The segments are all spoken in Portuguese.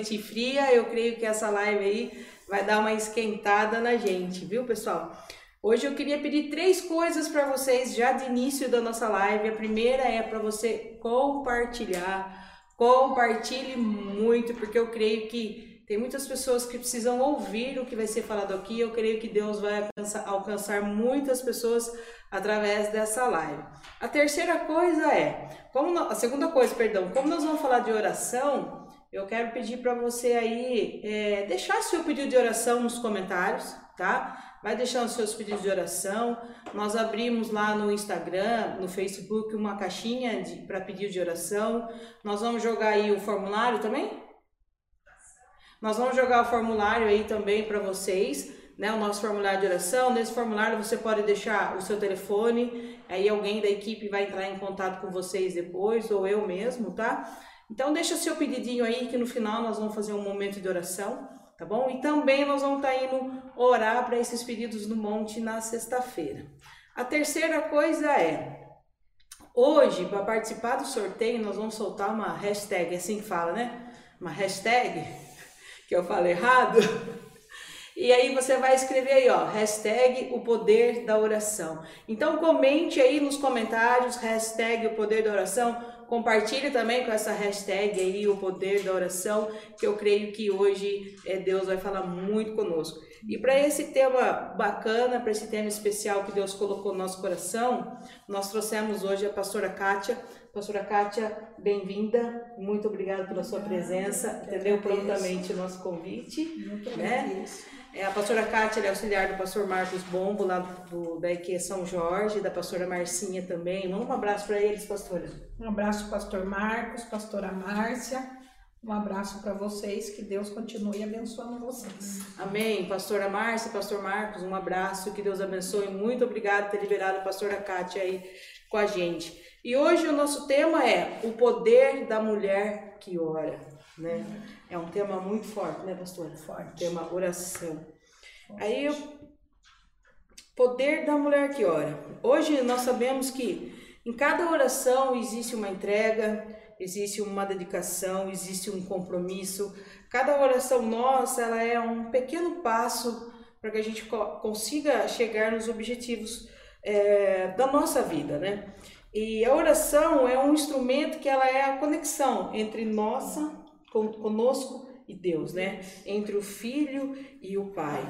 noite fria, eu creio que essa live aí vai dar uma esquentada na gente, viu, pessoal? Hoje eu queria pedir três coisas para vocês já de início da nossa live. A primeira é para você compartilhar, compartilhe muito, porque eu creio que tem muitas pessoas que precisam ouvir o que vai ser falado aqui. Eu creio que Deus vai alcançar muitas pessoas através dessa live. A terceira coisa é, como nós vamos falar de oração, eu quero pedir para você aí deixar seu pedido de oração nos comentários, tá? Vai deixando seus pedidos de oração. Nós abrimos lá no Instagram, no Facebook, uma caixinha para pedido de oração. Nós vamos jogar aí o formulário também? Nós vamos jogar o formulário aí também para vocês, né? O nosso formulário de oração. Nesse formulário você pode deixar o seu telefone, aí alguém da equipe vai entrar em contato com vocês depois, ou eu mesmo, tá? Então deixa seu pedidinho aí que no final nós vamos fazer um momento de oração, tá bom? E também nós vamos estar indo orar para esses pedidos no monte na sexta-feira. A terceira coisa é, hoje para participar do sorteio nós vamos soltar uma hashtag, assim que fala, né? Uma hashtag, que eu falo errado. E aí você vai escrever aí, ó, hashtag o poder da oração. Então comente aí nos comentários, hashtag o poder da oração. Compartilhe também com essa hashtag aí, o poder da oração, que eu creio que hoje Deus vai falar muito conosco. E para esse tema bacana, para esse tema especial que Deus colocou no nosso coração, nós trouxemos hoje a pastora Kátia. Pastora Kátia, bem-vinda, muito obrigada pela sua presença, entendeu prontamente o nosso convite. Muito obrigada. A pastora Kátia é auxiliar do pastor Marcos Bombo, lá da IQ São Jorge, da pastora Marcinha também. Manda um abraço para eles, pastora. Um abraço, pastor Marcos, pastora Márcia. Um abraço para vocês, que Deus continue abençoando vocês. Amém. Pastora Márcia, pastor Marcos, um abraço, que Deus abençoe. Muito obrigado por ter liberado a pastora Kátia aí com a gente. E hoje o nosso tema é o poder da mulher que ora, né? É um tema muito forte, né, pastora? Forte. Tema oração. Forte. Aí, poder da mulher que ora. Hoje nós sabemos que em cada oração existe uma entrega, existe uma dedicação, existe um compromisso. Cada oração nossa, ela é um pequeno passo para que a gente consiga chegar nos objetivos da nossa vida, né? E a oração é um instrumento que ela é a conexão entre conosco e Deus, né? Entre o Filho e o Pai.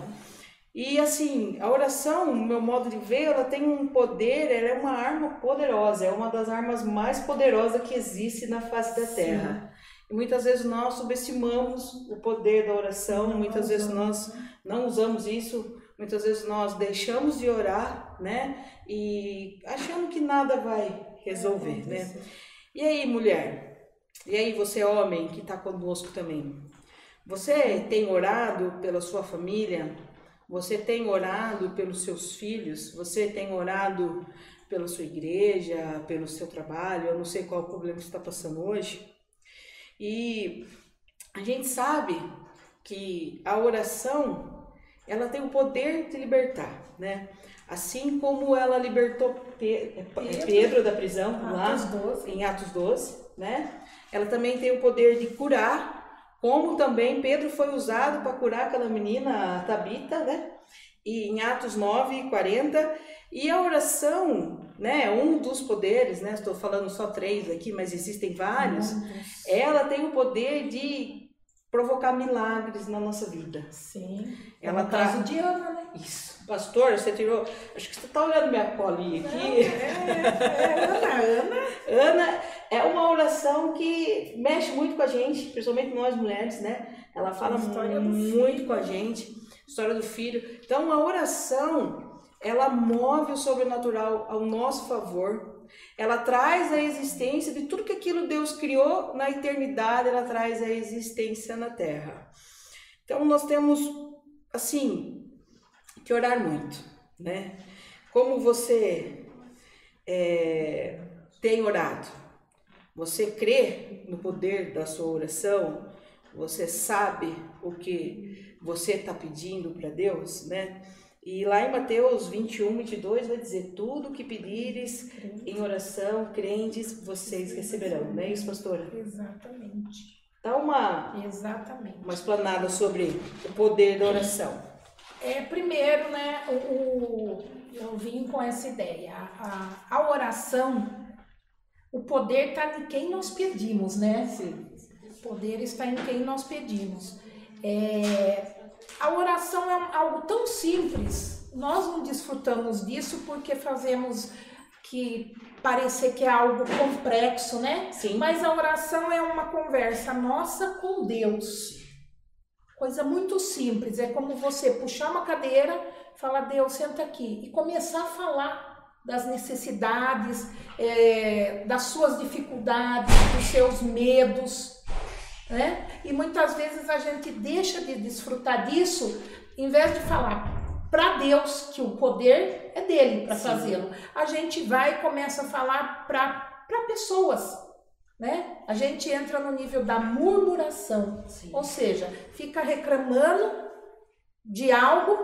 E assim, a oração, no meu modo de ver, ela tem um poder, ela é uma arma poderosa, é uma das armas mais poderosas que existe na face da Terra. Sim. E muitas vezes nós subestimamos o poder da oração, muitas vezes nós não usamos isso, muitas vezes nós deixamos de orar, né? E achando que nada vai resolver, né? E aí, mulher? E aí, você, homem, que está conosco também? Você tem orado pela sua família? Você tem orado pelos seus filhos? Você tem orado pela sua igreja, pelo seu trabalho? Eu não sei qual o problema que você está passando hoje. E a gente sabe que a oração, ela tem o poder de libertar, né? Assim como ela libertou Pedro da prisão, Atos lá 12. Em Atos 12, né? Ela também tem o poder de curar, como também Pedro foi usado para curar aquela menina Tabita, né? E em Atos 9, 40. E a oração, né? Um dos poderes, né? Estou falando só três aqui, mas existem vários. Ela tem o poder de provocar milagres na nossa vida. Sim. Ela traz o Diana, né? Isso. Pastor, você tirou... Acho que você tá olhando minha colinha aqui. Ana é uma oração que mexe muito com a gente, principalmente nós mulheres, né? Ela fala muito com a gente. História do filho. Então, a oração, ela move o sobrenatural ao nosso favor. Ela traz a existência de tudo que aquilo Deus criou na eternidade, ela traz a existência na Terra. Então nós temos, assim, que orar muito, né? Como você tem orado? Você crê no poder da sua oração? Você sabe o que você está pedindo para Deus, né? E lá em Mateus 21, 22 vai dizer, tudo que pedires em oração, crentes, vocês receberão. Não é isso, pastora? Exatamente. Dá uma, exatamente, uma explanada sobre o poder da oração. É, primeiro, né, eu vim com essa ideia. A oração, o poder está em quem nós pedimos, né? Sim. O poder está em quem nós pedimos. A oração é algo tão simples. Nós não desfrutamos disso porque fazemos que parecer que é algo complexo, né? Sim. Mas a oração é uma conversa nossa com Deus. Coisa muito simples. É como você puxar uma cadeira, falar, Deus, senta aqui. E começar a falar das necessidades, das suas dificuldades, dos seus medos, né? E muitas vezes a gente deixa de desfrutar disso, em vez de falar para Deus, que o poder é dele para fazê-lo. A gente vai e começa a falar para pessoas, né? A gente entra no nível da murmuração, sim, ou seja, fica reclamando de algo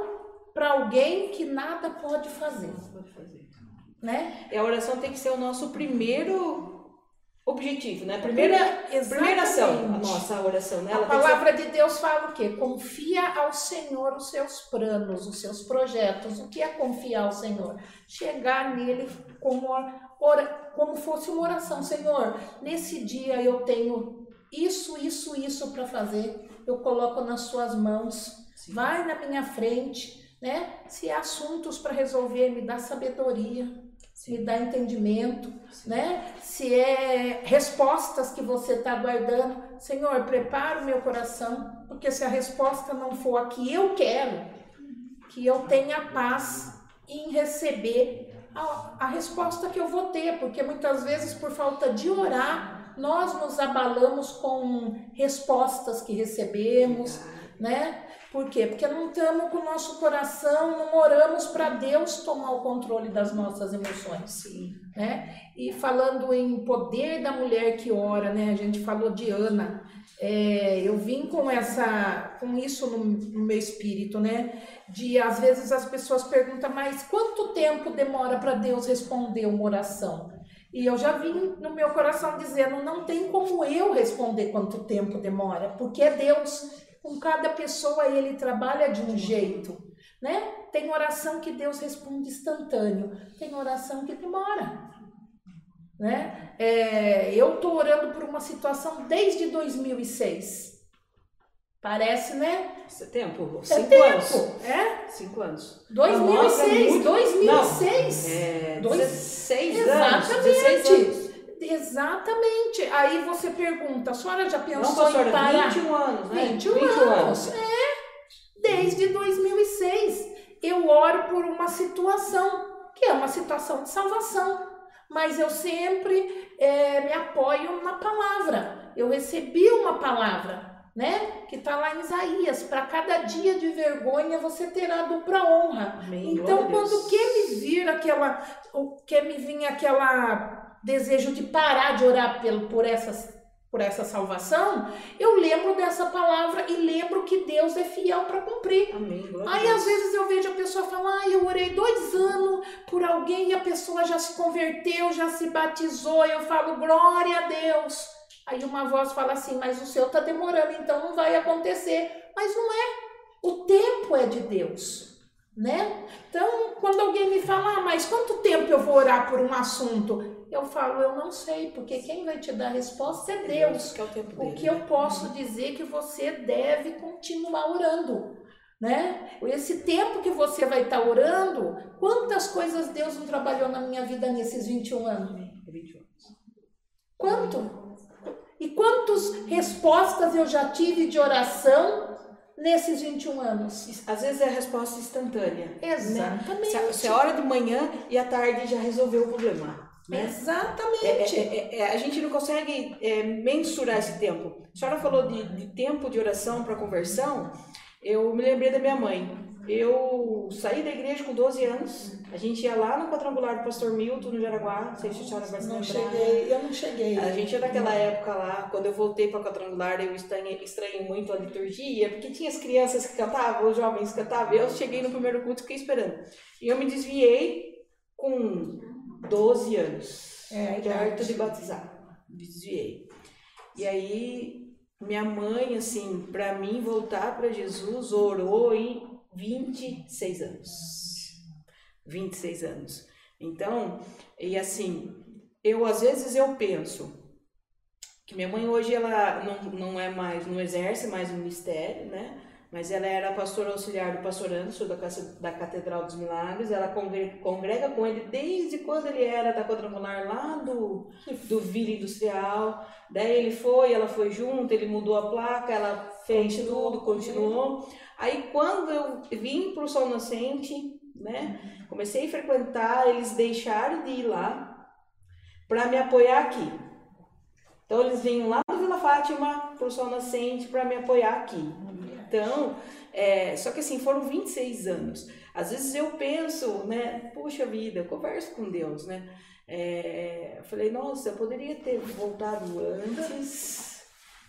para alguém que nada pode fazer. Né? E a oração tem que ser o nosso primeiro objetivo, né? Primeira ação, a nossa oração. Né? A palavra de Deus fala o quê? Confia ao Senhor os seus planos, os seus projetos. O que é confiar ao Senhor? Chegar nele como fosse uma oração. Senhor, nesse dia eu tenho isso para fazer. Eu coloco nas suas mãos. Sim. Vai na minha frente, né? Se há assuntos para resolver, me dá sabedoria. Me dá entendimento, sim, né? Se é respostas que você está aguardando, Senhor, prepara o meu coração, porque se a resposta não for a que eu quero, que eu tenha paz em receber a resposta que eu vou ter, porque muitas vezes, por falta de orar, nós nos abalamos com respostas que recebemos, né? Por quê? Porque não estamos com o nosso coração, não oramos para Deus tomar o controle das nossas emoções. Sim. Né? E falando em poder da mulher que ora, né? A gente falou de Ana. Eu vim com isso no meu espírito, né? De às vezes as pessoas perguntam, mas quanto tempo demora para Deus responder uma oração? E eu já vim no meu coração dizendo, não tem como eu responder quanto tempo demora, porque é Deus. Com cada pessoa ele trabalha de um jeito, né? Tem oração que Deus responde instantâneo, tem oração que demora, né? Eu tô orando por uma situação desde 2006. Parece, né? Tempo. 5 anos. 5 anos. 2006. 2006. 16 anos. Exatamente. Exatamente. Aí você pergunta, a senhora já pensou em parar? 21 anos, né? 21 anos. Desde 2006 eu oro por uma situação, que é uma situação de salvação. Mas eu sempre me apoio na palavra. Eu recebi uma palavra, né? Que está lá em Isaías. Para cada dia de vergonha você terá dupla honra. Amém. Então, quando quer me vir aquela desejo de parar de orar por essa salvação, eu lembro dessa palavra e lembro que Deus é fiel para cumprir. Amém, aí às vezes eu vejo a pessoa falar, eu orei 2 anos por alguém e a pessoa já se converteu, já se batizou, eu falo, glória a Deus. Aí uma voz fala assim, mas o seu está demorando, então não vai acontecer. Mas não é, o tempo é de Deus. Né? Então, quando alguém me fala, mas quanto tempo eu vou orar por um assunto? Eu falo, eu não sei, porque quem vai te dar a resposta é Deus. Que é o tempo dele, que eu posso dizer que você deve continuar orando, né? Esse tempo que você vai estar orando, quantas coisas Deus não trabalhou na minha vida nesses 21 anos? Quanto? E quantas respostas eu já tive de oração nesses 21 anos. Às vezes é a resposta instantânea. Exatamente. Né? Você ora de manhã e à tarde já resolveu o problema. Né? Exatamente. A gente não consegue mensurar esse tempo. A senhora falou de tempo de oração para conversão. Eu me lembrei da minha mãe. Eu saí da igreja com 12 anos. A gente ia lá no Quadrangular do Pastor Milton, no Jaraguá. Não sei se a senhora vai se lembrar. Eu não cheguei. A gente era naquela época lá. Quando eu voltei para o Quadrangular, eu estranhei muito a liturgia. Porque tinha as crianças que cantavam, os jovens que cantavam. Eu cheguei no primeiro culto e fiquei esperando. E eu me desviei com 12 anos. Perto de batizar. Me desviei. E aí, Minha mãe, assim, para mim voltar para Jesus, orou em 26 anos. 26 anos. Então, e assim, eu às vezes eu penso que minha mãe hoje ela não exerce mais o ministério, né? Mas ela era pastora auxiliar do pastor Anderson da Catedral dos Milagres. Ela congrega com ele desde quando ele era da Quadrangular lá do Vila Industrial. Daí ele foi, ela foi junto, ele mudou a placa, ela fez tudo, continuou. Aí quando eu vim para o Sol Nascente, né? Comecei a frequentar, eles deixaram de ir lá para me apoiar aqui. Então eles vinham lá do Vila Fátima para o Sol Nascente para me apoiar aqui. Então, só que assim, foram 26 anos. Às vezes eu penso, né, poxa vida, eu converso com Deus, né? Eu falei, nossa, eu poderia ter voltado antes,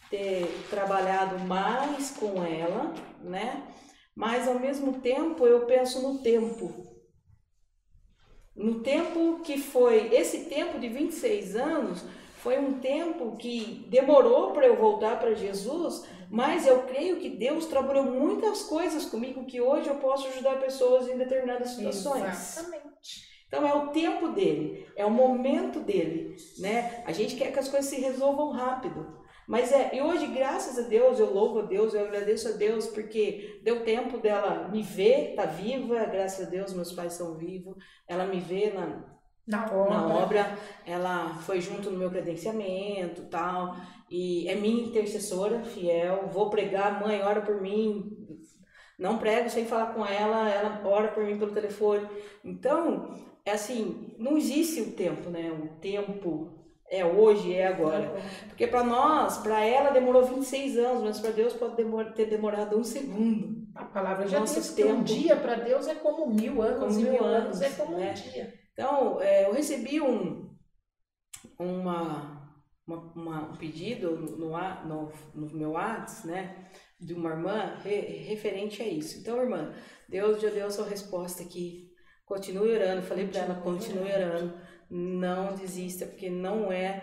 ter trabalhado mais com ela, né? Mas ao mesmo tempo eu penso no tempo. No tempo que foi, esse tempo de 26 anos... Foi um tempo que demorou para eu voltar para Jesus, mas eu creio que Deus trabalhou muitas coisas comigo que hoje eu posso ajudar pessoas em determinadas situações. Exatamente. Então é o tempo dele, é o momento dele, né? A gente quer que as coisas se resolvam rápido. Mas e hoje, graças a Deus, eu louvo a Deus, eu agradeço a Deus, porque deu tempo dela me ver, tá viva, graças a Deus, meus pais são vivos, ela me vê na obra, ela foi junto no meu credenciamento e tal, e é minha intercessora fiel, vou pregar, mãe, ora por mim, não prego sem falar com ela, ela ora por mim pelo telefone. Então, é assim, não existe o tempo, né? O tempo é hoje, é agora. Porque para nós, para ela demorou 26 anos, mas para Deus pode ter demorado um segundo. A palavra já diz que um dia para Deus é como 1000 anos, como 1000 anos é como um dia. Então, eu recebi um pedido no meu Atos, né, de uma irmã referente a isso. Então, irmã, Deus já deu a sua resposta aqui. Continue orando. Falei para ela, continue orando. Não desista, porque não é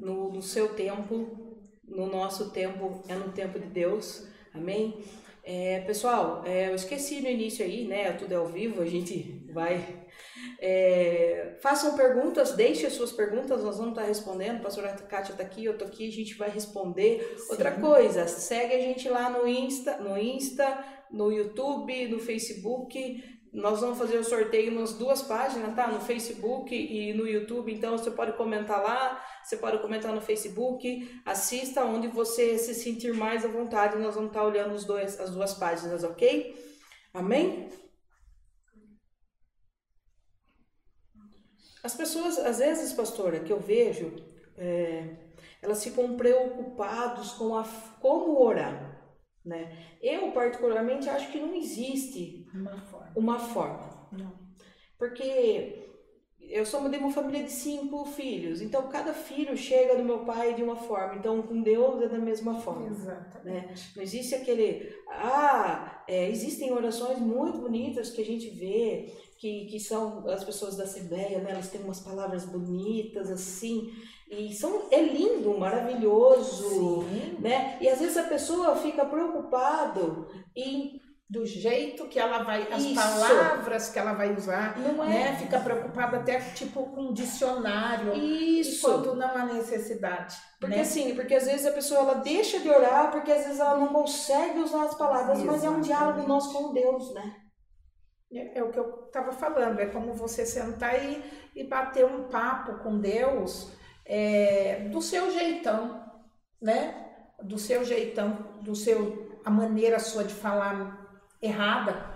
no seu tempo, no nosso tempo, é no tempo de Deus. Amém? Pessoal, eu esqueci no início aí, né? Tudo é ao vivo, a gente vai. Façam perguntas, deixem as suas perguntas, nós vamos estar respondendo. A pastora Kátia está aqui, eu estou aqui, a gente vai responder. Sim. Outra coisa, segue a gente lá no Insta, no YouTube, no Facebook. Nós vamos fazer o sorteio nas duas páginas, tá? No Facebook e no YouTube. Então, você pode comentar lá, você pode comentar no Facebook. Assista onde você se sentir mais à vontade. Nós vamos estar olhando as duas páginas, ok? Amém? As pessoas, às vezes, pastora, que eu vejo, elas ficam preocupadas com como orar. Né? Eu particularmente acho que não existe uma forma. Não. Porque eu sou de uma família de 5 filhos, então cada filho chega do meu pai de uma forma, então com Deus é da mesma forma. Exatamente. Né? Não existe aquele existem orações muito bonitas que a gente vê que são as pessoas da Assembleia, né? Elas têm umas palavras bonitas assim. E é lindo, maravilhoso, sim, né? E às vezes a pessoa fica preocupada em do jeito que ela vai, as palavras que ela vai usar, não né? Fica preocupada até tipo com um dicionário, isso, quando não há necessidade. Porque né? Assim, porque às vezes a pessoa ela deixa de orar porque às vezes ela não consegue usar as palavras, exatamente. Mas é um diálogo nosso com Deus, né? É o que eu estava falando, é como você sentar e bater um papo com Deus. Do seu jeitão, né? Do seu jeitão, a maneira sua de falar errada,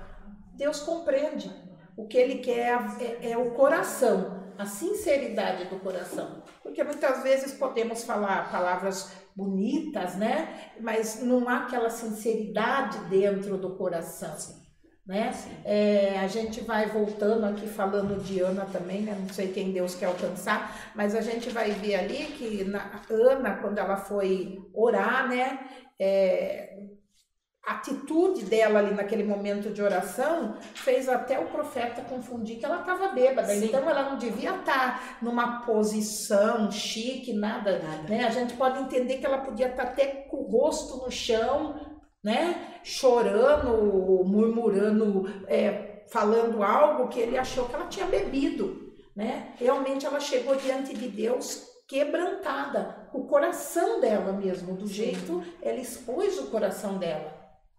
Deus compreende. O que Ele quer é o coração, a sinceridade do coração. Porque muitas vezes podemos falar palavras bonitas, né? Mas não há aquela sinceridade dentro do coração, né? A gente vai voltando aqui falando de Ana também, né? Não sei quem Deus quer alcançar, mas a gente vai ver ali que Ana, quando ela foi orar, né? a atitude dela ali naquele momento de oração fez até o profeta confundir que ela estava bêbada. Sim. Então ela não devia estar numa posição chique, nada. Né? A gente pode entender que ela podia estar até com o rosto no chão, né? Chorando, murmurando, falando algo que ele achou que ela tinha bebido. Né? Realmente ela chegou diante de Deus quebrantada, o coração dela mesmo, do jeito ela expôs o coração dela,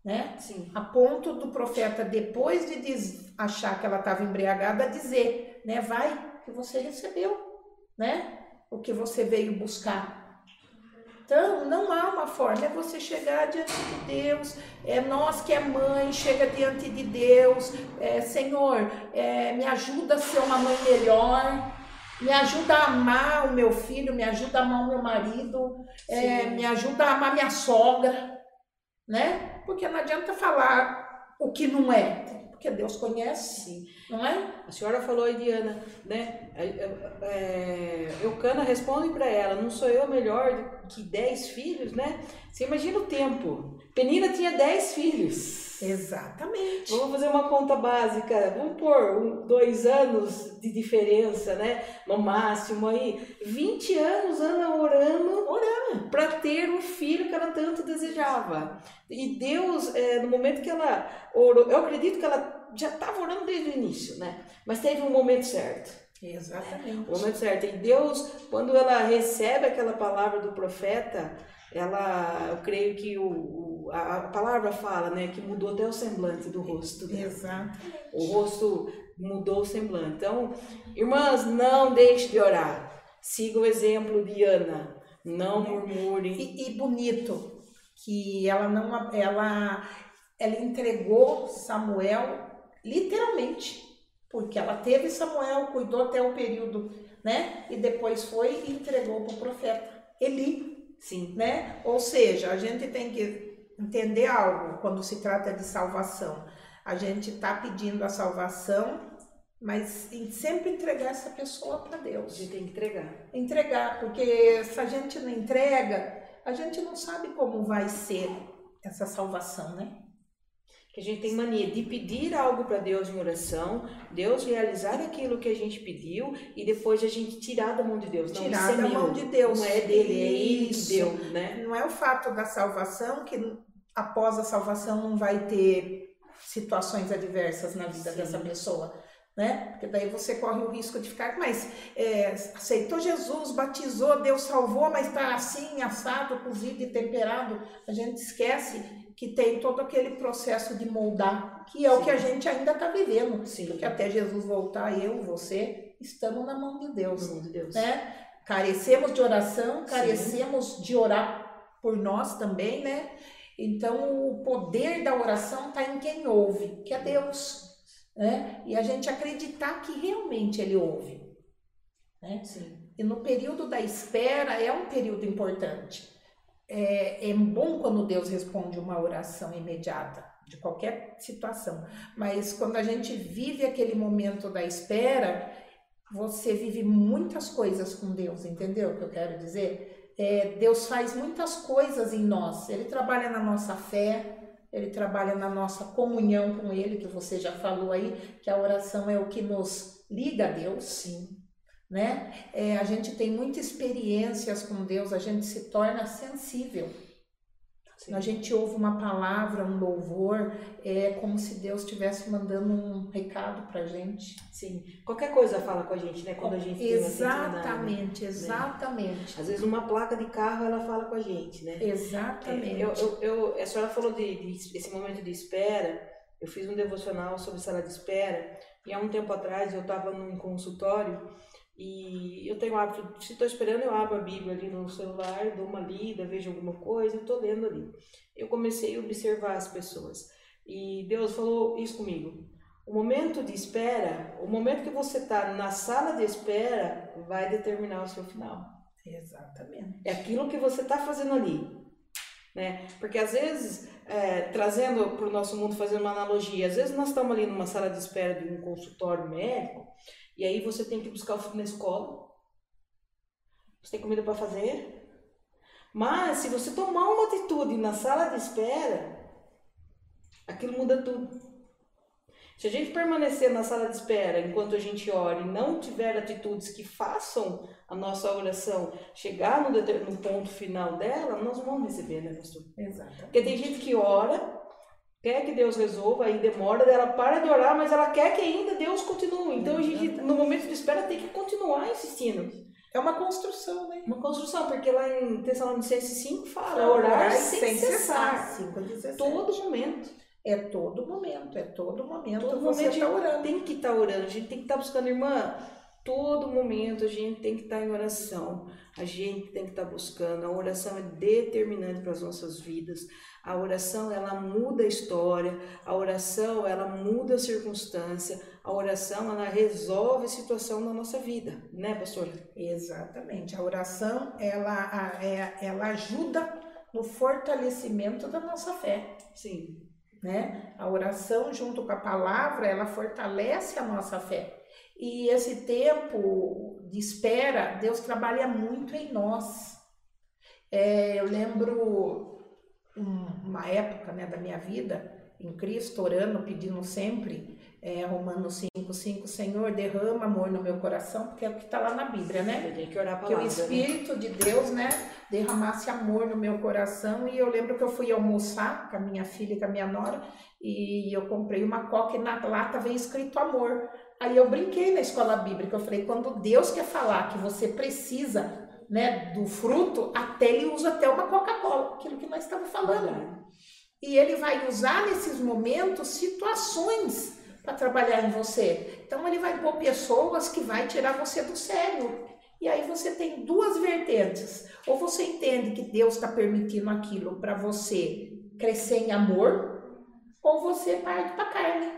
né? Sim. A ponto do profeta, depois de achar que ela estava embriagada, dizer, né, vai, que você recebeu, né, o que você veio buscar. Então, não há uma forma, é você chegar diante de Deus, é nós que é mãe, chega diante de Deus, Senhor, me ajuda a ser uma mãe melhor, me ajuda a amar o meu filho, me ajuda a amar o meu marido, me ajuda a amar minha sogra, né? Porque não adianta falar o que não é, porque Deus conhece, sim, não é? A senhora falou, Diana, né? Eucana responde para ela, não sou eu melhor que 10 filhos, né? Você imagina o tempo. Penina tinha 10 filhos. Exatamente. Vamos fazer uma conta básica, vamos pôr 2 anos de diferença, né? No máximo aí, 20 anos Ana orando para ter um filho que ela tanto desejava. E Deus, no momento que ela orou, eu acredito que ela já estava orando desde o início, né? Mas teve um momento certo. Exatamente. O momento certo. E Deus, quando ela recebe aquela palavra do profeta, ela, eu creio que a palavra fala, né, que mudou até o semblante do rosto dela. Exato. O rosto mudou o semblante. Então, irmãs, não deixe de orar. Siga o exemplo de Ana. Não murmure. E bonito que ela entregou Samuel literalmente. Porque ela teve Samuel, cuidou até o período, né? E depois foi e entregou para o profeta Eli. Sim. Né? Ou seja, a gente tem que entender algo quando se trata de salvação. A gente está pedindo a salvação, mas sempre entregar essa pessoa para Deus. A gente tem que entregar. Entregar, porque se a gente não entrega, a gente não sabe como vai ser essa salvação, né? Que a gente tem mania de pedir algo para Deus em oração, Deus realizar aquilo que a gente pediu e depois a gente tirar da mão de Deus. Não, tirar da mão de Deus. Não é dele, é isso. Deus, né? Não é o fato da salvação que após a salvação não vai ter situações adversas na vida, sim, dessa pessoa, né? Porque daí você corre o risco de ficar, mas aceitou Jesus, batizou, Deus salvou, mas está assim, assado, cozido e temperado. A gente esquece que tem todo aquele processo de moldar, que é, sim, o que a gente ainda está vivendo. Sim. Porque até Jesus voltar, eu, você, estamos na mão de Deus. Na mão de Deus. Né? Carecemos de oração, carecemos, sim, de orar por nós também, né? Então, o poder da oração está em quem ouve, que é Deus. Né? E a gente acreditar que realmente Ele ouve. Né? Sim. E no período da espera é um período importante. É bom quando Deus responde uma oração imediata, de qualquer situação. Mas quando a gente vive aquele momento da espera, você vive muitas coisas com Deus, entendeu o que eu quero dizer? Deus faz muitas coisas em nós. Ele trabalha na nossa fé, Ele trabalha na nossa comunhão com Ele, que você já falou aí, que a oração é o que nos liga a Deus, sim. Né? A gente tem muitas experiências com Deus, a gente se torna sensível. Sim. A gente ouve uma palavra, um louvor, é como se Deus estivesse mandando um recado pra gente. Sim, qualquer coisa fala com a gente, né? Quando a gente tem uma sensibilidade, né? Exatamente. Às vezes uma placa de carro, ela fala com a gente, né? Exatamente. A senhora falou desse momento de espera. Eu fiz um devocional sobre sala de espera e há um tempo atrás eu estava num consultório. E eu tenho o hábito, se estou esperando, eu abro a Bíblia ali no celular, dou uma lida, vejo alguma coisa, estou lendo ali. Eu comecei a observar as pessoas. E Deus falou isso comigo. O momento de espera, o momento que você está na sala de espera, vai determinar o seu final. Exatamente. É aquilo que você está fazendo ali. Né? Porque às vezes, trazendo para o nosso mundo, fazendo uma analogia, às vezes nós estamos ali numa sala de espera de um consultório médico, e aí você tem que buscar o filho na escola, você tem comida para fazer, mas se você tomar uma atitude na sala de espera, Aquilo muda tudo. Se a gente permanecer na sala de espera enquanto a gente ora e não tiver atitudes que façam a nossa oração chegar no ponto final dela, nós vamos receber, né, pastor? Exato. Porque tem gente que ora, quer que Deus resolva, aí demora, ela para de orar, mas ela quer que ainda Deus continue. Então a gente, no momento de espera, tem que continuar insistindo. É uma construção, né? Uma construção, porque lá em Tessalonicenses 5 fala orar sem cessar. Todo momento. É todo momento, você está orando. Tem que estar orando, a gente tem que estar buscando, irmã. Todo momento a gente tem que estar em oração, a gente tem que estar buscando. A oração é determinante para as nossas vidas. A oração, ela muda a história, a oração, ela muda a circunstância, a oração, ela resolve a situação na nossa vida, né, pastora? Exatamente, a oração, ela ajuda no fortalecimento da nossa fé. Sim. Né? A oração junto com a palavra, ela fortalece a nossa fé. E esse tempo de espera, Deus trabalha muito em nós. Eu lembro uma época, né, da minha vida em Cristo, orando, pedindo sempre, Romanos 5:5, Senhor, derrama amor no meu coração, porque é o que está lá na Bíblia, né? Tem que orar a palavra, que o Espírito, né, de Deus, né, derramasse amor no meu coração. E eu lembro que eu fui almoçar com a minha filha e com a minha nora, e eu comprei uma coca e na lata veio escrito amor. Aí eu brinquei na escola bíblica, eu falei, quando Deus quer falar que você precisa, né, do fruto, até ele usa até uma Coca-Cola, aquilo que nós estamos falando. Né? E ele vai usar nesses momentos situações para trabalhar em você. Então ele vai pôr pessoas que vai tirar você do sério. E aí você tem duas vertentes. Ou você entende que Deus está permitindo aquilo para você crescer em amor, ou você parte para a carne.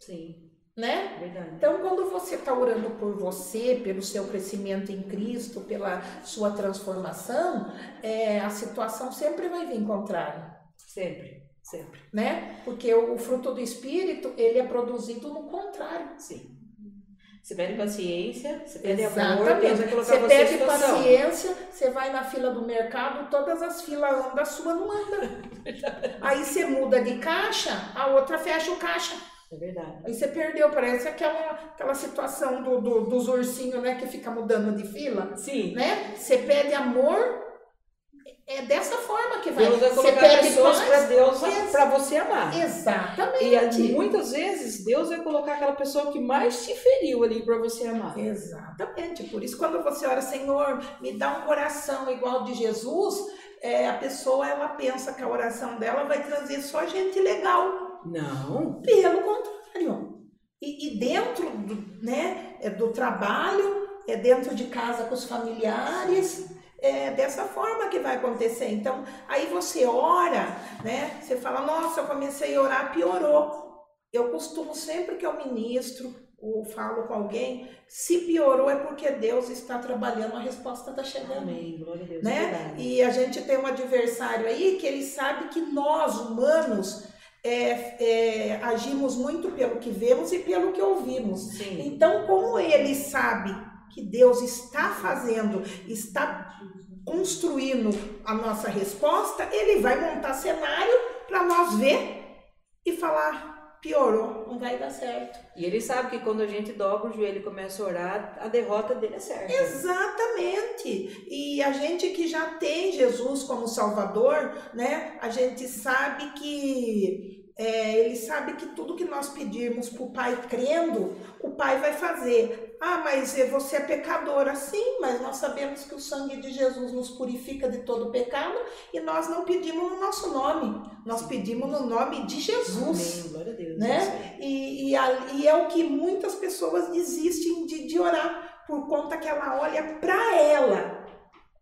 Sim. Né? Verdade. Então quando você está orando por você, pelo seu crescimento em Cristo, pela sua transformação, a situação sempre vai vir contrária. Sempre. Né? Porque o fruto do Espírito, ele é produzido no contrário. Sim. Você pede paciência, você pede amor, Deus vai colocar você em situação. Você pede paciência, você vai na fila do mercado, todas as filas andam, a sua não anda. Aí você muda de caixa, a outra fecha o caixa. É verdade. Aí você perdeu, parece aquela situação dos ursinhos, né, que fica mudando de fila. Sim. Né? Você pede amor. É dessa forma que vai. Deus vai colocar pessoas para Deus, para você amar. Exatamente. E muitas vezes Deus vai colocar aquela pessoa que mais te feriu ali para você amar. Exatamente. Por isso, quando você ora, Senhor, me dá um coração igual de Jesus, a pessoa, ela pensa que a oração dela vai trazer só gente legal. Não. Pelo contrário. E dentro do, né, do trabalho, dentro de casa com os familiares. É dessa forma que vai acontecer. Então, aí você ora, né? Você fala, nossa, eu comecei a orar, piorou. Eu costumo, sempre que eu ministro ou falo com alguém, se piorou é porque Deus está trabalhando, a resposta está chegando. Amém, glória a Deus. Né? E a gente tem um adversário aí que ele sabe que nós, humanos, agimos muito pelo que vemos e pelo que ouvimos. Sim. Então, como ele sabe que Deus está fazendo, está construindo a nossa resposta, ele vai montar cenário para nós ver e falar, piorou, não vai dar certo. E ele sabe que quando a gente dobra o joelho e começa a orar, a derrota dele é certa. Exatamente. E a gente que já tem Jesus como Salvador, né? A gente sabe que... ele sabe que tudo que nós pedirmos para o Pai crendo, o Pai vai fazer. Ah, mas você é pecadora. Sim, mas nós sabemos que o sangue de Jesus nos purifica de todo pecado e nós não pedimos no nosso nome. Nós pedimos no nome de Jesus. Amém, glória a Deus. Né? E é o que muitas pessoas desistem de orar, por conta que ela olha para ela.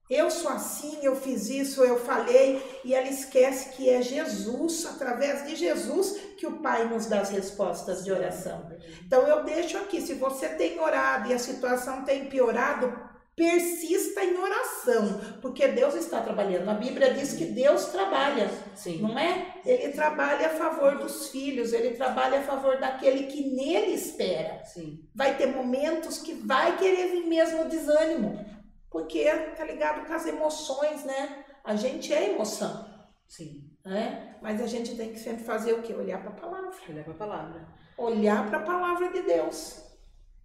Eu sou assim, eu fiz isso, eu falei, e ela esquece que é Jesus, através de Jesus, que o Pai nos dá as respostas de oração. Então eu deixo aqui, se você tem orado e a situação tem piorado, persista em oração, porque Deus está trabalhando. A Bíblia diz que Deus trabalha, sim, não é? Ele trabalha a favor dos filhos, ele trabalha a favor daquele que nele espera. Sim. Vai ter momentos que vai querer vir mesmo o desânimo. Porque tá ligado com as emoções, né? A gente é emoção. Sim. né? Mas a gente tem que sempre fazer o quê? Olhar para a palavra. Olhar para a palavra. Olhar para a palavra de Deus.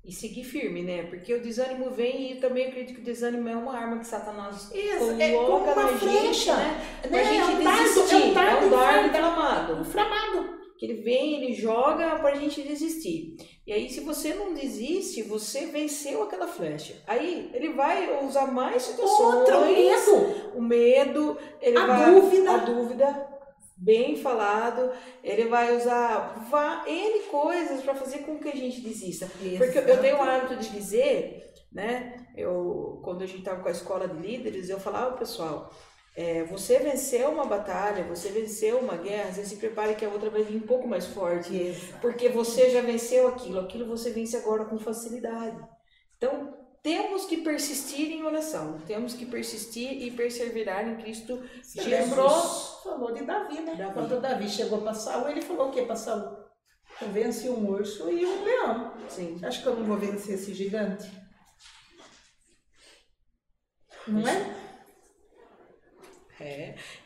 E seguir firme, né? Porque o desânimo vem e também acredito que o desânimo é uma arma que Satanás coloca na gente, né? Pra gente desistir. É um dardo inflamado. Que ele vem, ele joga pra gente desistir. E aí, se você não desiste, você venceu aquela flecha. Aí, ele vai usar mais situações. Outra, o medo. O medo. Ele vai, dúvida. A dúvida. Bem falado. Ele vai usar N coisas para fazer com que a gente desista. Exatamente. Porque eu tenho o hábito de dizer, né? Quando a gente estava com a escola de líderes, eu falava ao pessoal... você venceu uma batalha, você venceu uma guerra, você se prepare que a outra vai vir um pouco mais forte. Exato. Porque você já venceu aquilo você vence agora com facilidade. Então, temos que persistir em oração, temos que persistir e perseverar em Cristo Jesus. Falou de Davi, né? Davi. Quando Davi chegou para Saul, ele falou o que para Saul? Eu venci um urso e um leão. Sim. Acho que eu não vou vencer esse gigante. Não é?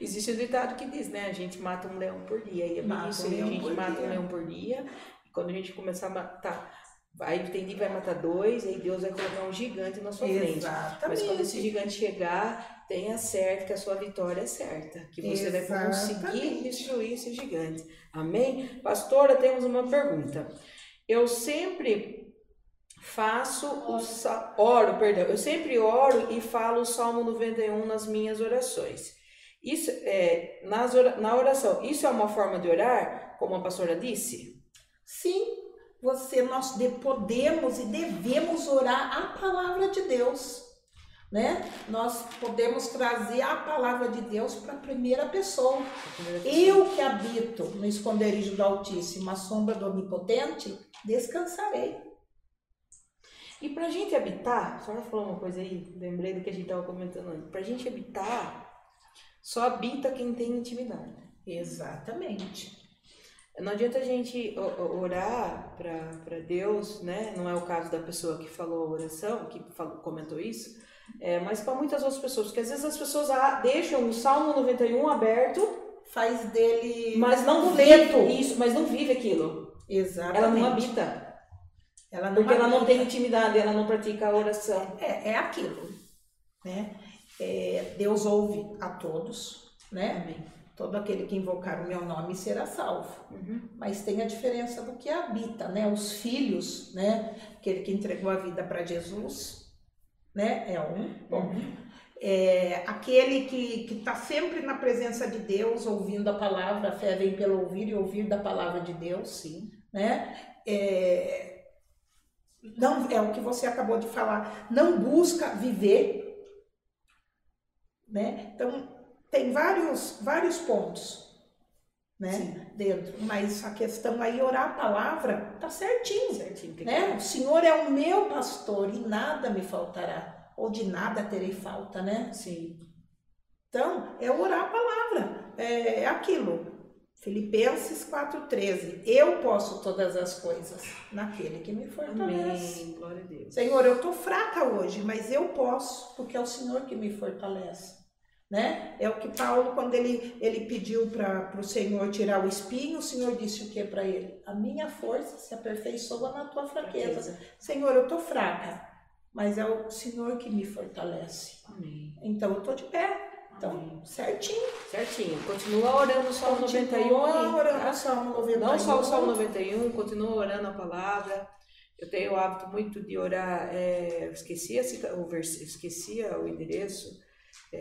Existe o ditado que diz, né? A gente mata um leão por dia. E é isso, a gente mata um leão por dia. E quando a gente começar a matar, aí tem dia que vai matar dois, aí Deus vai colocar um gigante na sua frente. Mas quando esse gigante chegar, tenha certo que a sua vitória é certa. Que você vai conseguir destruir esse gigante. Amém? Pastora, temos uma pergunta. Eu sempre... oro e falo o Salmo 91 nas minhas orações. Isso é na oração. Isso é uma forma de orar, como a pastora disse? Sim, nós podemos e devemos orar a palavra de Deus, né? Nós podemos trazer a palavra de Deus para a primeira pessoa. Eu que habito no esconderijo do Altíssimo, a sombra do Onipotente, descansarei. E pra gente habitar, a senhora falou uma coisa aí, lembrei do que a gente estava comentando antes. Pra gente habitar, só habita quem tem intimidade. Exatamente. Não adianta a gente orar pra Deus, né? Não é o caso da pessoa que falou a oração, que comentou isso, mas para muitas outras pessoas, porque às vezes as pessoas deixam o Salmo 91 aberto, faz dele... Mas não vive isso, mas não vive aquilo. Exatamente. Ela não habita. Porque ela não tem intimidade, ela não pratica a oração. É aquilo, né? Deus ouve a todos, né? Amém. Todo aquele que invocar o meu nome será salvo. Uhum. Mas tem a diferença do que habita, né? Os filhos, né? Aquele que entregou a vida para Jesus, né? Aquele que está sempre na presença de Deus, ouvindo a palavra, a fé vem pelo ouvir e ouvir da palavra de Deus, sim, né? Não, é o que você acabou de falar, não busca viver, né? Então, tem vários pontos, né? Sim. Dentro, mas a questão aí, orar a palavra, tá certinho né? O Senhor é o meu pastor e nada me faltará, ou de nada terei falta, né? Sim. Então, é orar a palavra, é aquilo. Filipenses 4,13. Eu posso todas as coisas naquele que me fortalece. Amém. Glória a Deus. Senhor, eu estou fraca hoje, mas eu posso, porque é o Senhor que me fortalece. Né? É o que Paulo, quando ele pediu para o Senhor tirar o espinho, o Senhor disse o que para ele? A minha força se aperfeiçoa na tua fraqueza. Senhor, eu estou fraca, mas é o Senhor que me fortalece. Amém. Então eu estou de pé. Então, certinho. Continua orando o Salmo 91. Não só o Salmo 91, continua orando a palavra. Eu tenho o hábito muito de orar. Esquecia o endereço.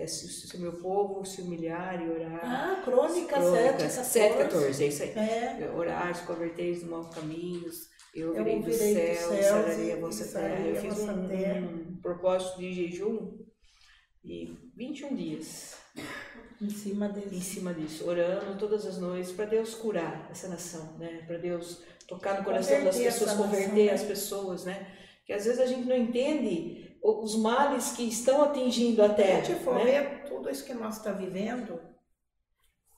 Se o meu povo se humilhar e orar. Crônicas 7:14. É isso aí. Orar, se converteis no maus caminhos. Eu virei dos céus, sararei a vossa terra. Eu fiz um propósito de jejum. E 21 dias em cima disso, orando todas as noites para Deus curar essa nação, né? Para Deus tocar no coração das pessoas, converter as pessoas, né? Que às vezes a gente não entende os males que estão atingindo a terra. Se a gente for ver tudo isso que nós estamos vivendo,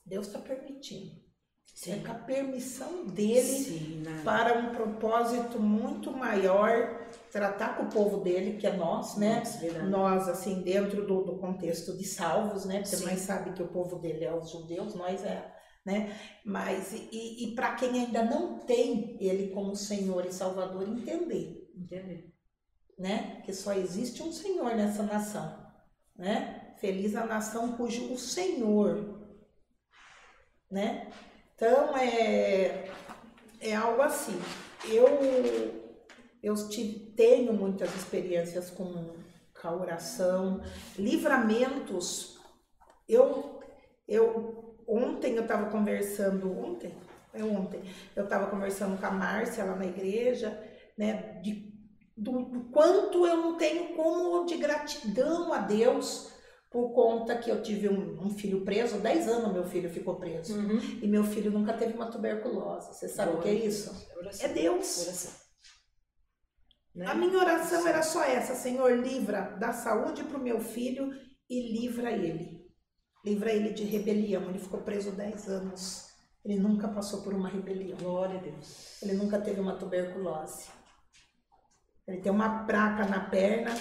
Deus está permitindo. É com a permissão dele para um propósito muito maior tratar com o povo dele, que é nós, né? Nossa, nós, assim, dentro do contexto de salvos, né? Porque nós sabe que o povo dele é os judeus, nós é, né? Mas, e para quem ainda não tem ele como Senhor e Salvador, entender, né? Que só existe um Senhor nessa nação, né? Feliz a nação cujo o Senhor, né? Então, é algo assim. Eu tenho muitas experiências com a oração, livramentos. Ontem eu estava conversando com a Márcia lá na igreja, né? Do quanto eu não tenho como de gratidão a Deus, por conta que eu tive um filho preso, 10 anos meu filho ficou preso. Uhum. E meu filho nunca teve uma tuberculose. Você sabe o que é isso? Oração. É Deus. Oração. Né? A minha oração era só essa: Senhor, livra da saúde para o meu filho e livra ele. Livra ele de rebelião. Ele ficou preso 10 anos. Ele nunca passou por uma rebelião. Glória a Deus. Ele nunca teve uma tuberculose. Ele tem uma placa na perna,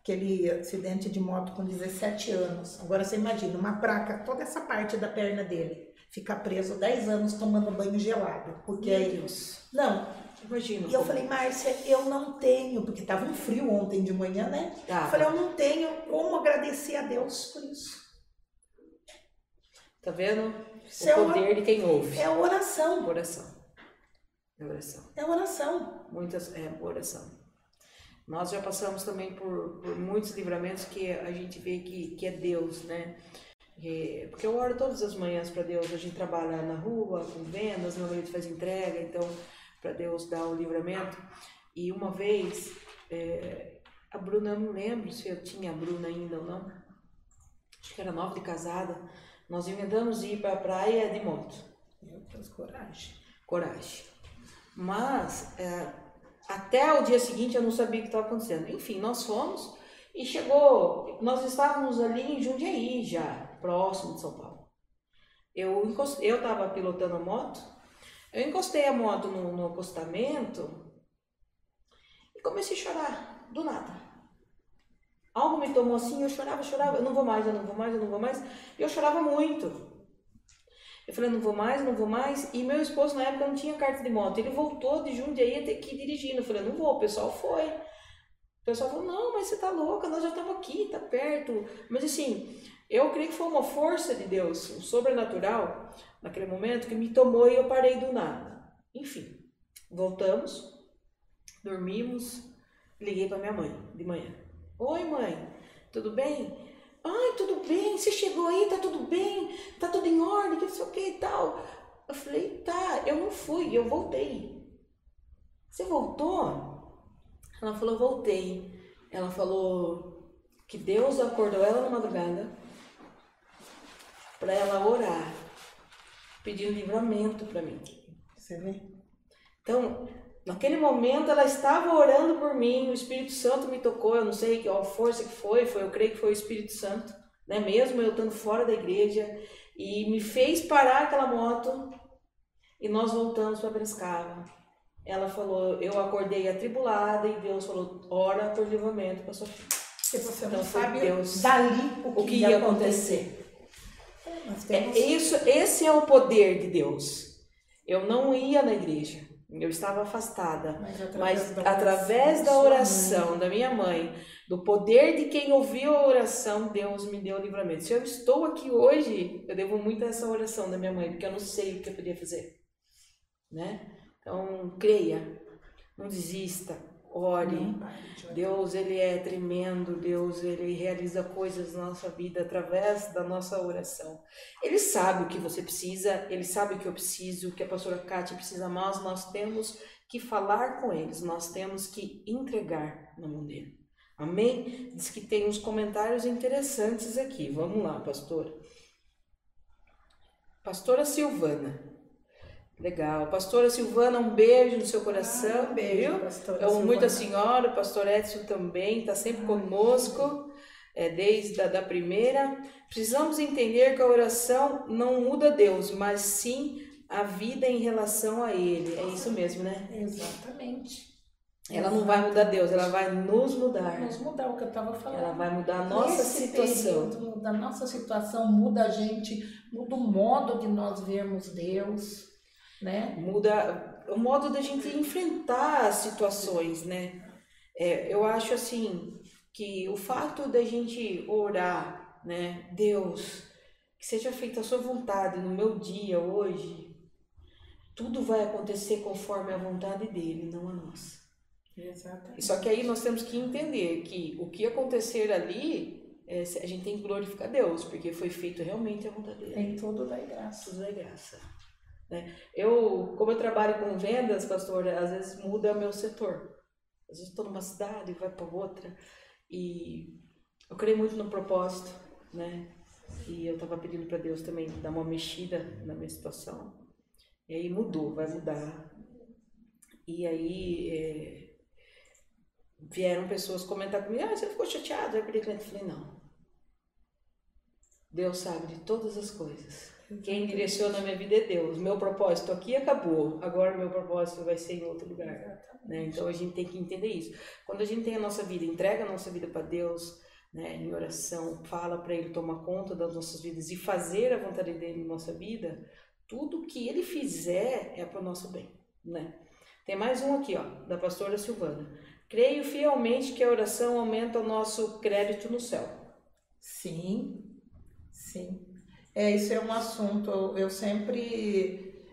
aquele acidente de moto com 17 anos. Agora você imagina, uma placa, toda essa parte da perna dele, ficar preso 10 anos tomando banho gelado. Porque é isso. Não. Imagino, e eu falei, Márcia, eu não tenho, porque estava um frio ontem de manhã, né? Tá. Eu falei, eu não tenho como agradecer a Deus por isso. Tá vendo? O poder de quem ouve. É oração. É oração. Oração. Nós já passamos também por muitos livramentos que a gente vê que é Deus, né? Porque eu oro todas as manhãs para Deus. A gente trabalha na rua, com vendas, meu marido faz entrega, então... para Deus dar o livramento. E uma vez, a Bruna, eu não lembro se eu tinha a Bruna ainda ou não, acho que era nova de casada, nós inventamos ir para a praia de moto. Meu Deus, coragem. Mas, até o dia seguinte eu não sabia o que estava acontecendo. Enfim, nós fomos e chegou, nós estávamos ali em Jundiaí já, próximo de São Paulo. Eu estava pilotando a moto. Eu encostei a moto no acostamento e comecei a chorar, do nada. Algo me tomou assim, eu chorava, eu não vou mais. E eu chorava muito. Eu falei, não vou mais. E meu esposo na época não tinha carta de moto. Ele voltou de Jundiaí até aqui dirigindo. Eu falei, não vou, o pessoal foi. O pessoal falou, não, mas você tá louca, nós já estamos aqui, tá perto. Mas assim, eu creio que foi uma força de Deus, um sobrenatural... naquele momento que me tomou e eu parei do nada. Enfim, voltamos, dormimos, liguei para minha mãe de manhã. Oi, mãe, tudo bem? Ai, tudo bem, você chegou aí, tá tudo bem, tá tudo em ordem, que não sei o que e tal. Eu falei, tá, eu não fui, eu voltei. Você voltou? Ela falou, voltei. Ela falou que Deus acordou ela na madrugada para ela orar, pedindo livramento para mim. Você vê? Então, naquele momento ela estava orando por mim, o Espírito Santo me tocou, eu não sei qual força que foi, eu creio que foi o Espírito Santo, né? Mesmo eu estando fora da igreja, e me fez parar aquela moto e nós voltamos para Penscarva. Ela falou, eu acordei atribulada e Deus falou, ora por livramento para sua filha. Porque você então, não sabe Deus, dali o que ia acontecer. Esse é o poder de Deus. Eu não ia na igreja, eu estava afastada, mas através da oração da minha mãe, do poder de quem ouviu a oração, Deus me deu o livramento. Se eu estou aqui hoje, eu devo muito a essa oração da minha mãe, porque eu não sei o que eu podia fazer, né? Então, creia, não desista, ore. Deus, ele é tremendo. Deus, ele realiza coisas na nossa vida através da nossa oração. Ele sabe o que você precisa, ele sabe o que eu preciso, o que a pastora Kátia precisa, mas nós temos que falar com eles, nós temos que entregar na mão dele. Amém? Diz que tem uns comentários interessantes aqui. Vamos lá, pastora. Pastora Silvana. Legal. Pastora Silvana, um beijo no seu coração. Um beijo, viu? Pastora Silvana. Amo muito a senhora, o pastor Edson também, está sempre conosco, desde a da primeira. Precisamos entender que a oração não muda Deus, mas sim a vida em relação a Ele. É isso mesmo, né? Exatamente. Ela não vai mudar Deus, ela vai nos mudar. Nos mudar, o que eu estava falando. Ela vai mudar a nossa situação. A nossa situação muda a gente, muda o modo de nós vermos Deus, né? Muda o modo da gente enfrentar as situações, né? É, eu acho assim, que o fato da gente orar, né? Deus, que seja feita a sua vontade no meu dia, hoje, tudo vai acontecer conforme a vontade dele, não a nossa. Exatamente. Só que aí nós temos que entender que o que acontecer ali, a gente tem que glorificar Deus, porque foi feito realmente a vontade dele. Tem tudo da graça. Tudo da graça. Né? Eu, como eu trabalho com vendas, pastor, às vezes muda meu setor. Às vezes estou numa cidade e vai para outra. E eu creio muito no propósito, né? E eu estava pedindo para Deus também dar uma mexida na minha situação. E aí mudou, vai mudar. E aí... vieram pessoas comentar comigo, ah, você ficou chateado, vai perder cliente. Eu falei, não. Deus sabe de todas as coisas. Quem direciona a minha vida é Deus. Meu propósito aqui acabou, agora meu propósito vai ser em outro lugar. Né? Então a gente tem que entender isso. Quando a gente tem a nossa vida, entrega a nossa vida para Deus, né, em oração, fala para Ele tomar conta das nossas vidas e fazer a vontade dEle na nossa vida, tudo que Ele fizer é para o nosso bem. Né? Tem mais um aqui, ó, da pastora Silvana. Creio fielmente que a oração aumenta o nosso crédito no céu. Sim, sim. É, isso é um assunto, eu sempre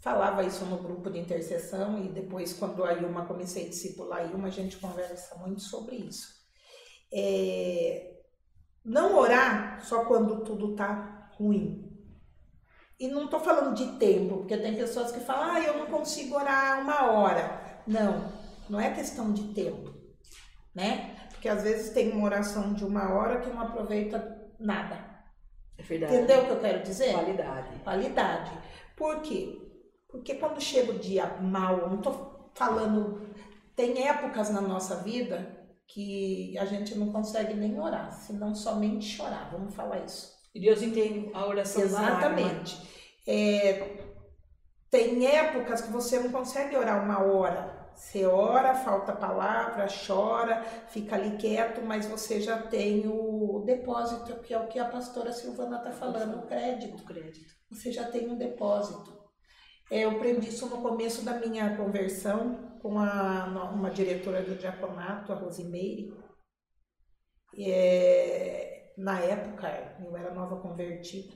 falava isso no grupo de intercessão e depois quando a Ilma, comecei a discipular a Ilma, a gente conversa muito sobre isso. É, não orar só quando tudo tá ruim. E não tô falando de tempo, porque tem pessoas que falam, ah, eu não consigo orar uma hora. Não é questão de tempo, né? Porque às vezes tem uma oração de uma hora que não aproveita nada. É verdade. Entendeu o que eu quero dizer? Qualidade. Qualidade. Por quê? Porque quando chega o dia mal, eu não tô falando... Tem épocas na nossa vida que a gente não consegue nem orar, senão somente chorar, vamos falar isso. E Deus entende a oração. Exatamente. É, tem épocas que você não consegue orar uma hora. Você ora, falta palavra, chora, fica ali quieto, mas você já tem o depósito, que é o que a pastora Silvana está falando, o crédito. Você já tem um depósito. Eu aprendi isso no começo da minha conversão com uma diretora do diaconato, a Rosimeire. Na época, eu era nova convertida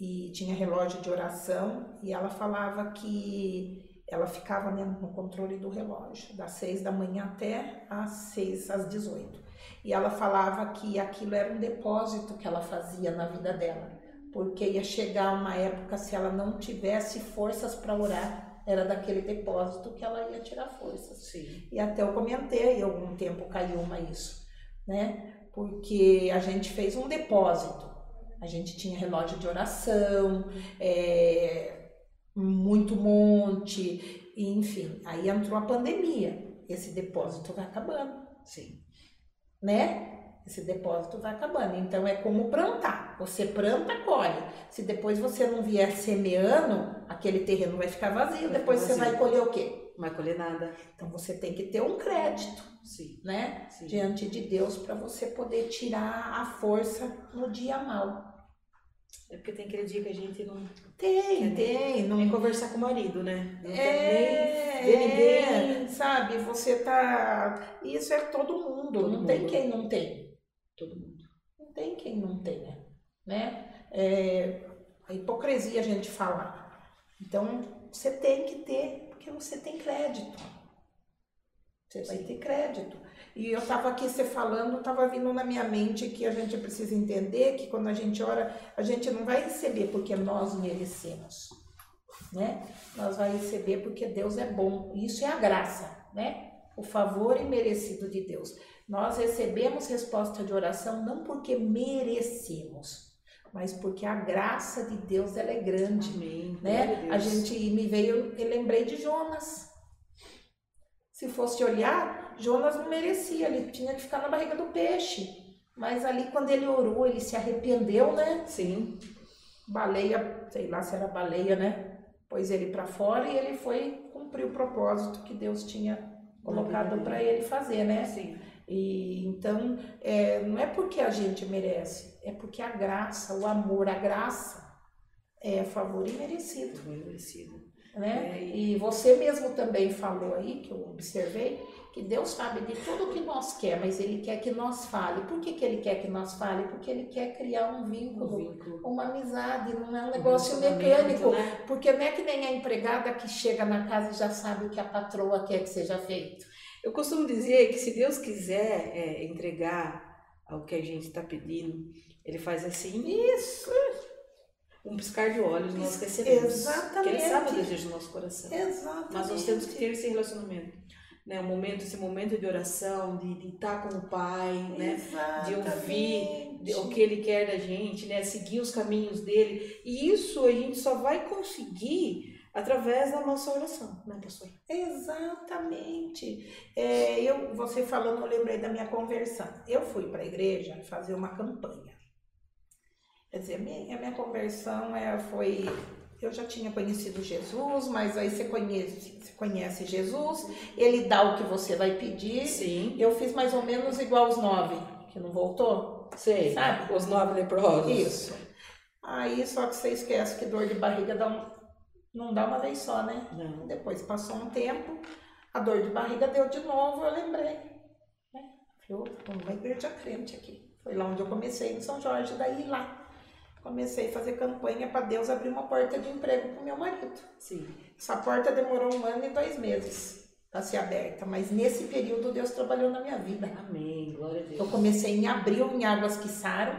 e tinha relógio de oração e ela falava que... Ela ficava, né, no controle do relógio, das 6 da manhã até às 18. E ela falava que aquilo era um depósito que ela fazia na vida dela, porque ia chegar uma época, se ela não tivesse forças para orar, era daquele depósito que ela ia tirar forças. Sim. E até eu comentei, algum tempo caiu uma isso, né? Porque a gente fez um depósito, a gente tinha relógio de oração, muito monte, enfim, aí entrou a pandemia, esse depósito vai acabando, sim, né? Esse depósito vai acabando, então é como plantar, você planta, colhe, se depois você não vier semeando, aquele terreno vai ficar vazio, depois você vai colher o quê? Não vai colher nada. Então você tem que ter um crédito, sim, né? Sim. Diante de Deus para você poder tirar a força no dia mal. É porque tem aquele dia que a gente não... Não tem conversar com o marido, né? Não quer ninguém, sabe? Você tá... Isso é todo mundo. Tem quem não tem. Todo mundo. Não tem quem não tenha, né? É a hipocrisia a gente falar. Então, você tem que ter, porque você tem crédito. Você vai ter crédito. E eu estava aqui você falando, estava vindo na minha mente que a gente precisa entender que quando a gente ora, a gente não vai receber porque nós merecemos, né? Nós vai receber porque Deus é bom. Isso é a graça, né? O favor imerecido de Deus. Nós recebemos resposta de oração não porque merecemos, mas porque a graça de Deus ela é grande, amém, né? A gente eu lembrei de Jonas. Se fosse olhar, Jonas não merecia, ele tinha que ficar na barriga do peixe. Mas ali quando ele orou, ele se arrependeu, né? Sim. Baleia, sei lá se era baleia, né? Pôs ele para fora e ele foi cumprir o propósito que Deus tinha colocado para ele fazer, né? Sim. E, então, não é porque a gente merece, é porque a graça, o amor, a graça é favor imerecido. Favor imerecido. Né? É. E você mesmo também falou aí, que eu observei, que Deus sabe de tudo o que nós quer, mas Ele quer que nós fale. Por que Ele quer que nós fale? Porque Ele quer criar um vínculo, uma amizade, não é um negócio mecânico. Né? Porque não é que nem a empregada que chega na casa e já sabe o que a patroa quer que seja feito. Eu costumo dizer que se Deus quiser entregar ao que a gente está pedindo, Ele faz assim. Isso! Um piscar de olhos, nós esqueceremos. Exatamente. Porque Ele sabe o desejo do nosso coração. Exatamente. Mas nós temos que ter esse relacionamento. Né, esse momento de oração, de estar com o Pai, né, de ouvir o que Ele quer da gente, né, seguir os caminhos dEle. E isso a gente só vai conseguir através da nossa oração, né, pastora? Exatamente. Você falando, eu lembrei da minha conversão. Eu fui para a igreja fazer uma campanha. Quer dizer, a minha conversão foi... Eu já tinha conhecido Jesus, mas aí você conhece Jesus, Ele dá o que você vai pedir. Sim. Eu fiz mais ou menos igual os 9, que não voltou. Sei, sabe? Os 9 leprosos. Isso. Aí só que você esquece que dor de barriga não dá uma vez só, né? Não. Depois passou um tempo, a dor de barriga deu de novo, eu lembrei. Eu tô numa igreja crente aqui. Foi lá onde eu comecei, em São Jorge, daí lá. Comecei a fazer campanha para Deus abrir uma porta de emprego para o meu marido. Sim. Essa porta demorou 1 ano e 2 meses para ser aberta, mas nesse período Deus trabalhou na minha vida. Amém, glória a Deus. Eu comecei em abril em Águas que Saram,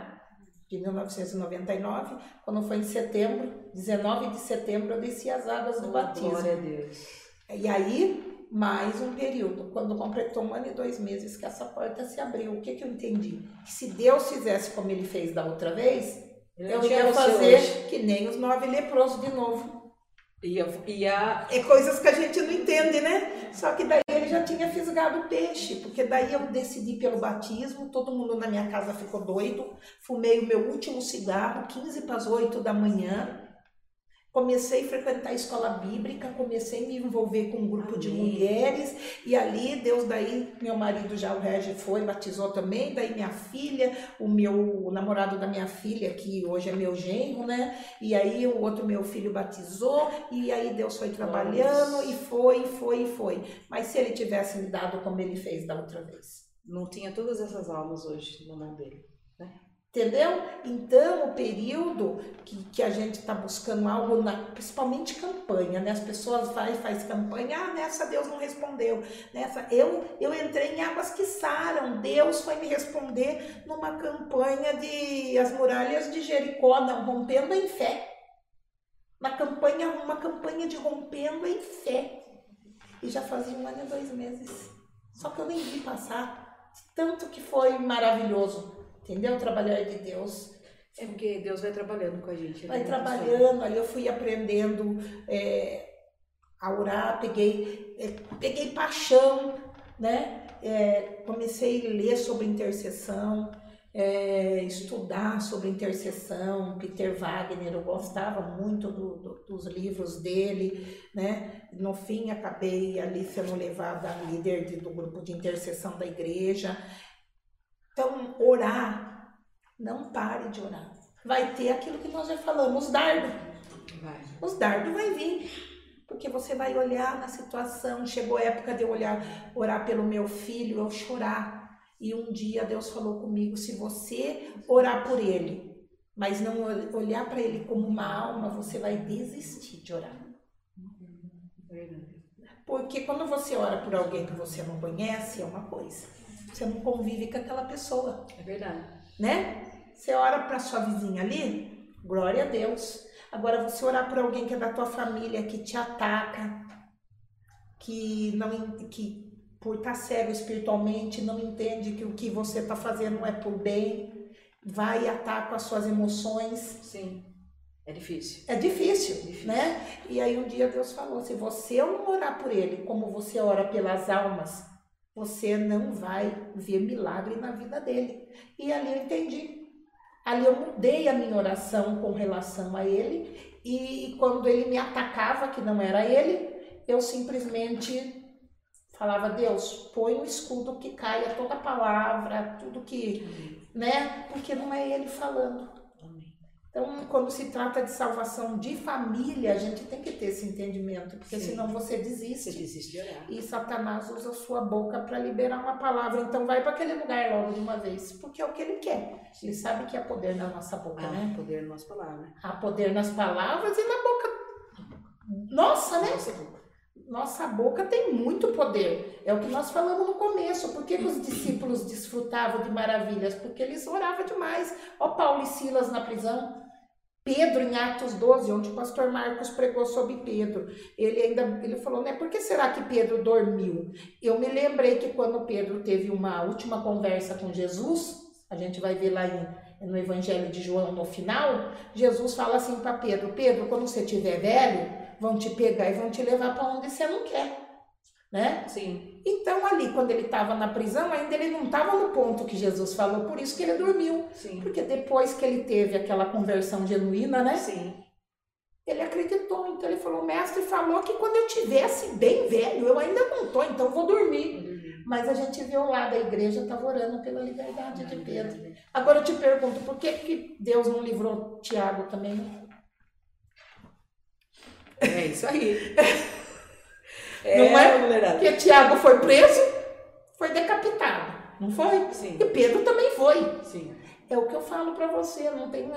de 1999, quando foi em setembro, 19 de setembro eu desci as águas do batismo. Glória a Deus. E aí, mais um período, quando completou 1 ano e 2 meses que essa porta se abriu, o que que eu entendi? Que se Deus fizesse como Ele fez da outra vez, eu ia fazer que nem os 9 leprosos de novo. É coisas que a gente não entende, né? Só que daí Ele já tinha fisgado o peixe, porque daí eu decidi pelo batismo, todo mundo na minha casa ficou doido, fumei o meu último cigarro, 7:45 da manhã, comecei a frequentar a escola bíblica, comecei a me envolver com um grupo de mulheres, e ali meu marido já o Regi foi, batizou também, daí minha filha, o namorado da minha filha, que hoje é meu genro, né, e aí o outro meu filho batizou, e aí Deus foi trabalhando. Nossa. e foi, mas se Ele tivesse me dado como Ele fez da outra vez, não tinha todas essas almas hoje na mão dele, né? Entendeu? Então, o período que a gente está buscando algo, principalmente campanha, né? As pessoas faz campanha, nessa Deus não respondeu. Nessa, eu entrei em Águas que Saram, Deus foi me responder numa campanha de as muralhas de Jericó, não, rompendo em fé. Uma campanha de rompendo em fé. E já fazia 1 ano e 2 meses. Só que eu nem vi passar, tanto que foi maravilhoso. Entendeu? Trabalhar de Deus. É porque Deus vai trabalhando com a gente. Vai trabalhando, aí eu fui aprendendo a orar, peguei paixão, né? Comecei a ler sobre intercessão, estudar sobre intercessão. Peter Wagner, eu gostava muito dos livros dele, né? No fim, acabei ali sendo levada a líder do grupo de intercessão da igreja. Então, orar, não pare de orar. Vai ter aquilo que nós já falamos, os dardos. Os dardos vai vir, porque você vai olhar na situação. Chegou a época de eu orar pelo meu filho, eu chorar. E um dia Deus falou comigo, se você orar por ele, mas não olhar para ele como uma alma, você vai desistir de orar. Porque quando você ora por alguém que você não conhece, é uma coisa. Você não convive com aquela pessoa. É verdade. Né? Você ora para sua vizinha ali, glória a Deus. Agora, você orar por alguém que é da tua família, que te ataca, que por estar cego espiritualmente, não entende que o que você está fazendo não é por bem, vai e ataca as suas emoções. Sim. É difícil, né? E aí, um dia Deus falou, se você não orar por ele, como você ora pelas almas, você não vai ver milagre na vida dele. E ali eu entendi. Ali eu mudei a minha oração com relação a ele. E quando ele me atacava, que não era ele, eu simplesmente Falava, Deus, põe um escudo que caia toda a palavra, tudo que, né? Porque não é ele falando. Então, quando se trata de salvação de família, a gente tem que ter esse entendimento, porque sim, senão você desiste. Você desiste de orar. E Satanás usa a sua boca para liberar uma palavra. Então, vai para aquele lugar logo de uma vez, porque é o que ele quer. Ele sabe que há poder na nossa boca, né? Há poder nas palavras. Há poder nas palavras e na boca. Nossa, né? Nossa boca tem muito poder. É o que nós falamos no começo. Por que os discípulos desfrutavam de maravilhas? Porque eles oravam demais. Ó Paulo e Silas na prisão. Pedro em Atos 12, onde o pastor Marcos pregou sobre Pedro. Ele falou, né, por que será que Pedro dormiu? Eu me lembrei que quando Pedro teve uma última conversa com Jesus, a gente vai ver lá no Evangelho de João no final, Jesus fala assim para Pedro, Pedro, quando você estiver velho, vão te pegar e vão te levar para onde você não quer, né? Sim. Então ali, quando ele estava na prisão, ainda ele não estava no ponto que Jesus falou, por isso que ele dormiu. Sim. Porque depois que ele teve aquela conversão genuína, né? Sim. Ele acreditou, então ele falou, o mestre falou que quando eu tivesse bem velho, eu ainda não estou, então vou dormir. Mas a gente viu lá da igreja, estava orando pela liberdade de Pedro. Agora eu te pergunto, por que que Deus não livrou Tiago também? É isso aí. Não é? Verdade. Porque Tiago foi preso, foi decapitado, não foi? Sim. E Pedro também foi. Sim. É o que eu falo para você, a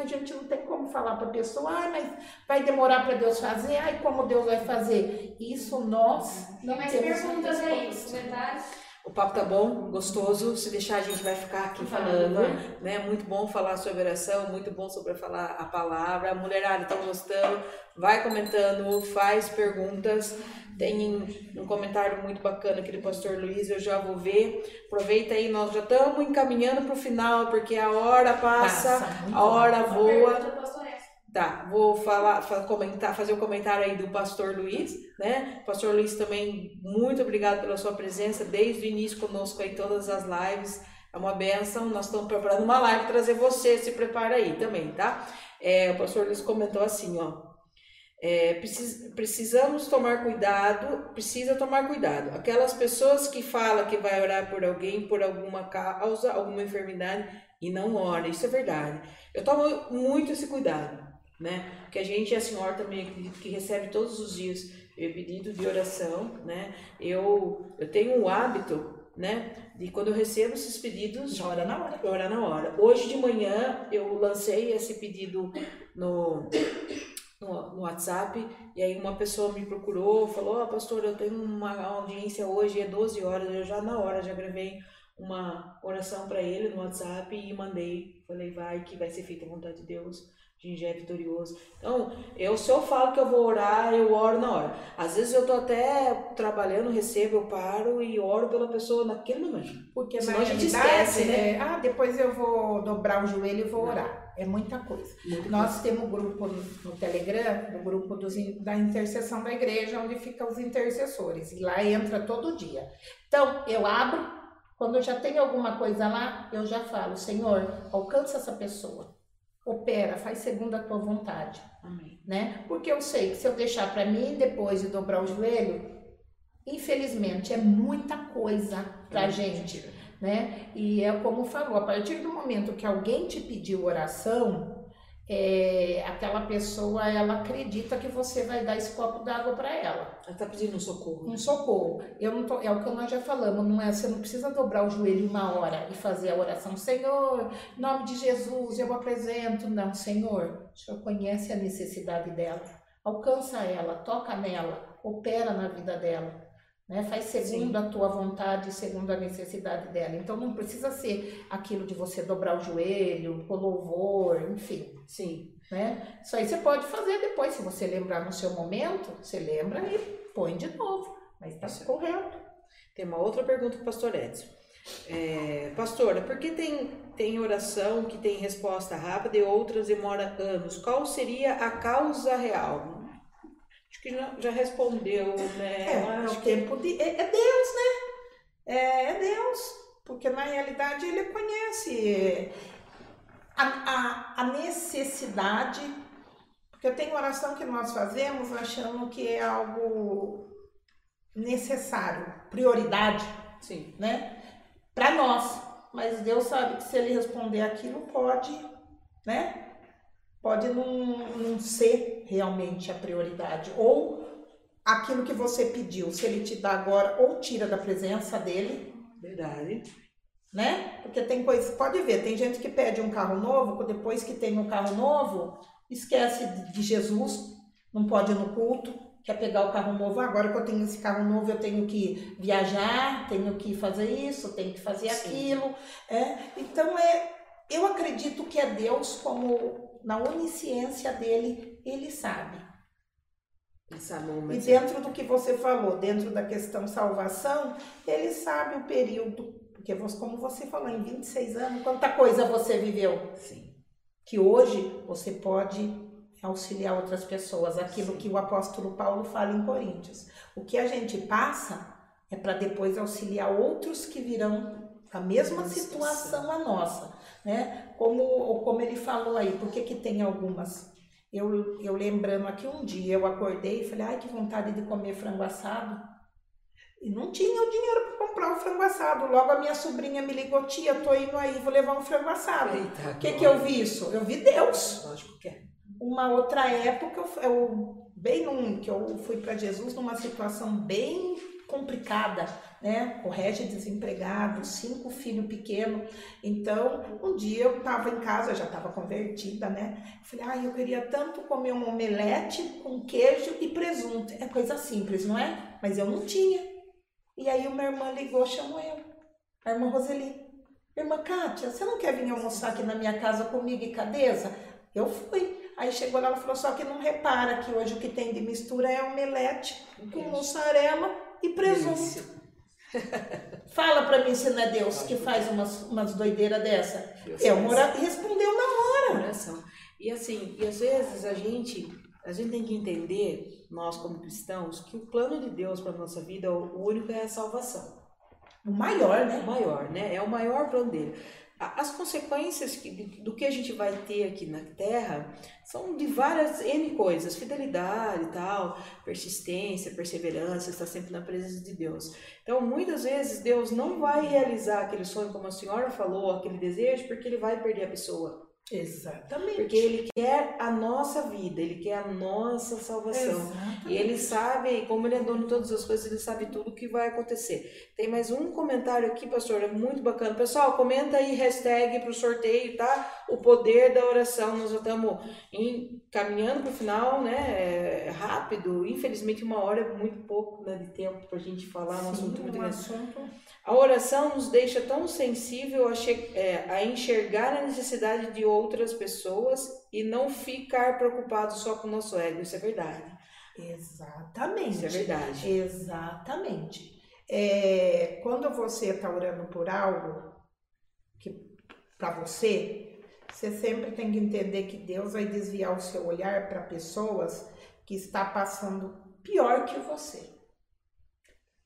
gente não tem como falar para a pessoa, mas vai demorar para Deus fazer, como Deus vai fazer? Isso nós não temos. Tem mais perguntas aí, comentários? O papo tá bom, gostoso, se deixar a gente vai ficar aqui falando, né? Muito bom falar sobre oração, muito bom sobre falar a palavra. A mulherada tá gostando, vai comentando, faz perguntas. Tem um comentário muito bacana aqui do pastor Luiz, eu já vou ver. Aproveita aí, nós já estamos encaminhando pro final, porque a hora passa a hora voa. Tá, vou fazer um comentário aí do pastor Luiz, né? Pastor Luiz também, muito obrigado pela sua presença desde o início conosco aí, todas as lives. É uma bênção, nós estamos preparando uma live, trazer você, se prepara aí também, tá? O pastor Luiz comentou assim, ó. Precisa tomar cuidado. Aquelas pessoas que falam que vai orar por alguém, por alguma causa, alguma enfermidade e não ora, isso é verdade. Eu tomo muito esse cuidado, né? Porque a gente, a senhora também acredito que recebe todos os dias pedido de oração, né? Eu tenho o hábito, né, de quando eu recebo esses pedidos, já ora na hora. Hoje de manhã eu lancei esse pedido no WhatsApp e aí uma pessoa me procurou, falou: pastor, eu tenho uma audiência hoje, é 12 horas, eu já na hora já gravei uma oração para ele no WhatsApp e mandei, falei, vai que vai ser feita a vontade de Deus. Gente é vitorioso. Então, se eu falo que eu vou orar, eu oro na hora. Às vezes eu tô até trabalhando, recebo, eu paro e oro pela pessoa naquele momento. Porque senão a gente esquece, né? Depois eu vou dobrar o joelho e vou orar. É muita coisa. Nós temos um grupo no Telegram, o grupo da intercessão da igreja, onde ficam os intercessores. E lá entra todo dia. Então, eu abro, quando eu já tenho alguma coisa lá, eu já falo, Senhor, alcança essa pessoa. Opera, faz segundo a tua vontade. Amém. Né? Porque eu sei que se eu deixar para mim depois de dobrar o joelho, infelizmente é muita coisa pra gente, né? E é como falou, a partir do momento que alguém te pediu oração, aquela pessoa, ela acredita que você vai dar esse copo d'água para ela. Ela tá pedindo um socorro. Um socorro. É o que nós já falamos, não é? Você não precisa dobrar o joelho uma hora e fazer a oração. Senhor, em nome de Jesus, eu apresento. Não, Senhor, o Senhor conhece a necessidade dela. Alcança ela, toca nela, opera na vida dela. Né? Faz segundo a tua vontade, segundo a necessidade dela. Então não precisa ser aquilo de você dobrar o joelho, com louvor, enfim. Sim. Né? Isso aí você pode fazer depois, se você lembrar no seu momento, você lembra e põe de novo. Mas está correto. Tem uma outra pergunta para o pastor Edson. Pastora, por que tem oração que tem resposta rápida e outras demora anos? Qual seria a causa real? Acho que já respondeu, né? É Deus, né? É Deus, porque na realidade ele conhece a necessidade, porque tem oração que nós fazemos achando que é algo necessário, prioridade, sim, né, para nós. Mas Deus sabe que se ele responder aquilo, pode, né, pode não ser realmente a prioridade. Ou aquilo que você pediu, se ele te dá agora, ou tira da presença dele. Verdade. Né? Porque tem coisa, pode ver, tem gente que pede um carro novo, depois que tem um carro novo, esquece de Jesus, não pode ir no culto, quer pegar o carro novo. Agora que eu tenho esse carro novo, eu tenho que viajar, tenho que fazer isso, tenho que fazer aquilo. É? Então, eu acredito que é Deus, como na onisciência dele, ele sabe. E dentro do que você falou, dentro da questão salvação, ele sabe o período, porque como você falou, em 26 anos, quanta coisa você viveu. Sim. Que hoje você pode auxiliar outras pessoas, aquilo, sim, que o apóstolo Paulo fala em Coríntios. O que a gente passa é para depois auxiliar outros que virão a mesma situação a nossa, né? Como ele falou aí, porque que tem algumas... Eu lembrando aqui, um dia eu acordei e falei, ai, que vontade de comer frango assado. E não tinha o dinheiro para comprar o frango assado. Logo a minha sobrinha me ligou, tia, tô indo aí, vou levar um frango assado. O que eu vi isso? Eu vi Deus. Lógico que é. Uma outra época, eu fui para Jesus numa situação bem complicada, né? O Regi desempregado, 5 filhos pequenos. Então, um dia eu estava em casa, eu já estava convertida, né? Falei, eu queria tanto comer um omelete com queijo e presunto. É coisa simples, não é? Mas eu não tinha. E aí uma irmã ligou, chamou eu, a irmã Roseli. Irmã Kátia, você não quer vir almoçar aqui na minha casa comigo e Cadeza? Eu fui. Aí chegou lá, ela falou, só que não repara que hoje o que tem de mistura é omelete com mussarela e presunto. Fala pra mim se não é Deus que faz umas doideiras dessa. Respondeu na hora. E assim, e às vezes a gente tem que entender, nós como cristãos, que o plano de Deus para nossa vida, o único, é a salvação. O maior, né? O maior, né? É o maior plano dele. As consequências do que a gente vai ter aqui na Terra são de várias N coisas, fidelidade e tal, persistência, perseverança, estar sempre na presença de Deus. Então, muitas vezes, Deus não vai realizar aquele sonho, como a senhora falou, aquele desejo, porque ele vai perder a pessoa. Exatamente. Porque ele quer a nossa vida, ele quer a nossa salvação. Exatamente. E ele sabe, como ele é dono de todas as coisas, ele sabe tudo o que vai acontecer. Tem mais um comentário aqui, pastor, é muito bacana. Pessoal, comenta aí, hashtag pro sorteio, tá? O poder da oração. Nós já estamos caminhando pro final, né? É rápido, infelizmente 1 hora é muito pouco, né, de tempo pra gente falar. Sim, assunto muito assunto. A oração nos deixa tão sensível a enxergar a necessidade de outras pessoas e não ficar preocupado só com o nosso ego. Isso é verdade. Exatamente. Isso é verdade. Exatamente. Quando você está orando por algo para você, você sempre tem que entender que Deus vai desviar o seu olhar para pessoas que está passando pior que você.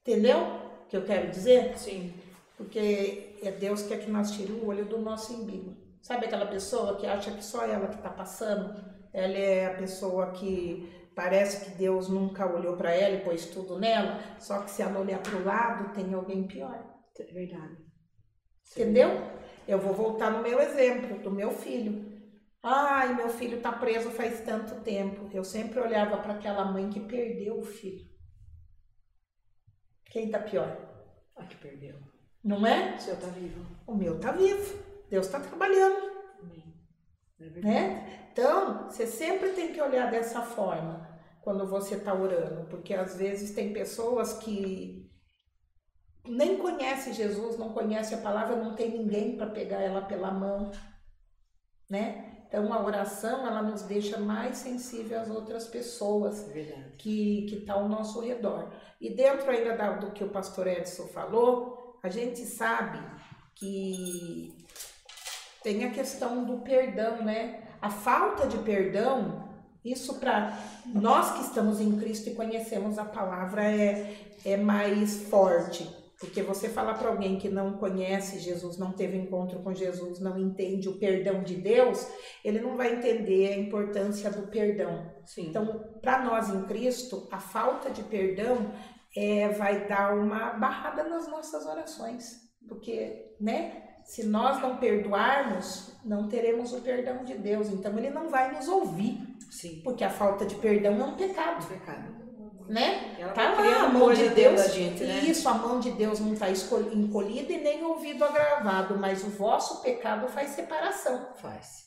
Entendeu? Que eu quero dizer? Sim. Porque Deus quer que nós tire o olho do nosso umbigo. Sabe aquela pessoa que acha que só ela que está passando? Ela é a pessoa que parece que Deus nunca olhou para ela e pôs tudo nela, só que se ela olhar para o lado, tem alguém pior. É verdade. Sim. Entendeu? Eu vou voltar no meu exemplo, do meu filho. Ai, meu filho está preso faz tanto tempo. Eu sempre olhava para aquela mãe que perdeu o filho. Quem tá pior? A que perdeu. Não é? O seu tá vivo. O meu tá vivo. Deus tá trabalhando. É verdade. Né? Então, você sempre tem que olhar dessa forma quando você tá orando. Porque às vezes tem pessoas que nem conhecem Jesus, não conhecem a palavra, não tem ninguém para pegar ela pela mão. Né? Então, a oração, ela nos deixa mais sensível às outras pessoas que tá ao nosso redor. E dentro ainda do que o pastor Edson falou, a gente sabe que tem a questão do perdão, né? A falta de perdão, isso para nós que estamos em Cristo e conhecemos a palavra é mais forte. Porque você falar para alguém que não conhece Jesus, não teve encontro com Jesus, não entende o perdão de Deus, ele não vai entender a importância do perdão. Sim. Então, para nós em Cristo, a falta de perdão vai dar uma barrada nas nossas orações, porque, né, se nós não perdoarmos, não teremos o perdão de Deus, então Ele não vai nos ouvir. Sim. Porque a falta de perdão é um pecado, né? Tá lá a mão de Deus, gente, né? Isso, a mão de Deus não está encolhida e nem o ouvido agravado, mas o vosso pecado faz separação. Faz.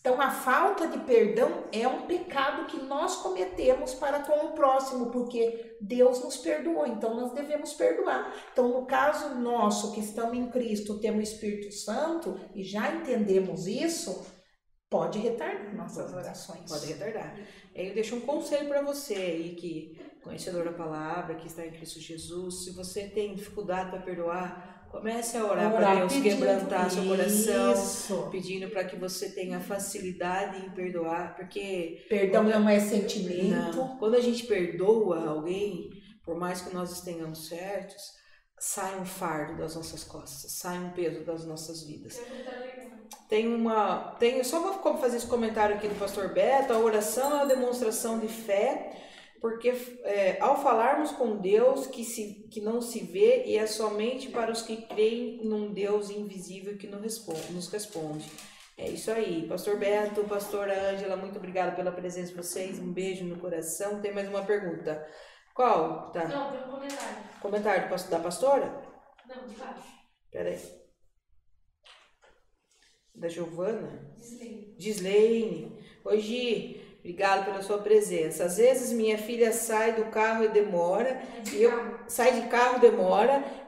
Então a falta de perdão é um pecado que nós cometemos para com o próximo, porque Deus nos perdoou, então nós devemos perdoar. Então no caso nosso, que estamos em Cristo, temos o Espírito Santo e já entendemos isso, pode retardar nossas orações. Pode retardar. Eu deixo um conselho para você aí, que conhecedor da palavra, que está em Cristo Jesus, se você tem dificuldade para perdoar, comece a orar para Deus quebrantar seu coração, pedindo para que você tenha facilidade em perdoar, porque... Perdão não é sentimento. Não. Quando a gente perdoa alguém, por mais que nós estejamos certos, sai um fardo das nossas costas, sai um peso das nossas vidas. Só vou fazer esse comentário aqui do pastor Beto: a oração é uma demonstração de fé, porque ao falarmos com Deus que não se vê, e é somente para os que creem num Deus invisível que nos responde. É isso aí, pastor Beto, pastora Ângela, muito obrigada pela presença de vocês, um beijo no coração. Tem mais uma pergunta? Qual? Tá. Não, tem um comentário. Comentário da pastora? Não, de baixo. Peraí. Da Giovana? Gislaine. Oi, Gi. Obrigado pela sua presença. Às vezes minha filha sai de carro, demora,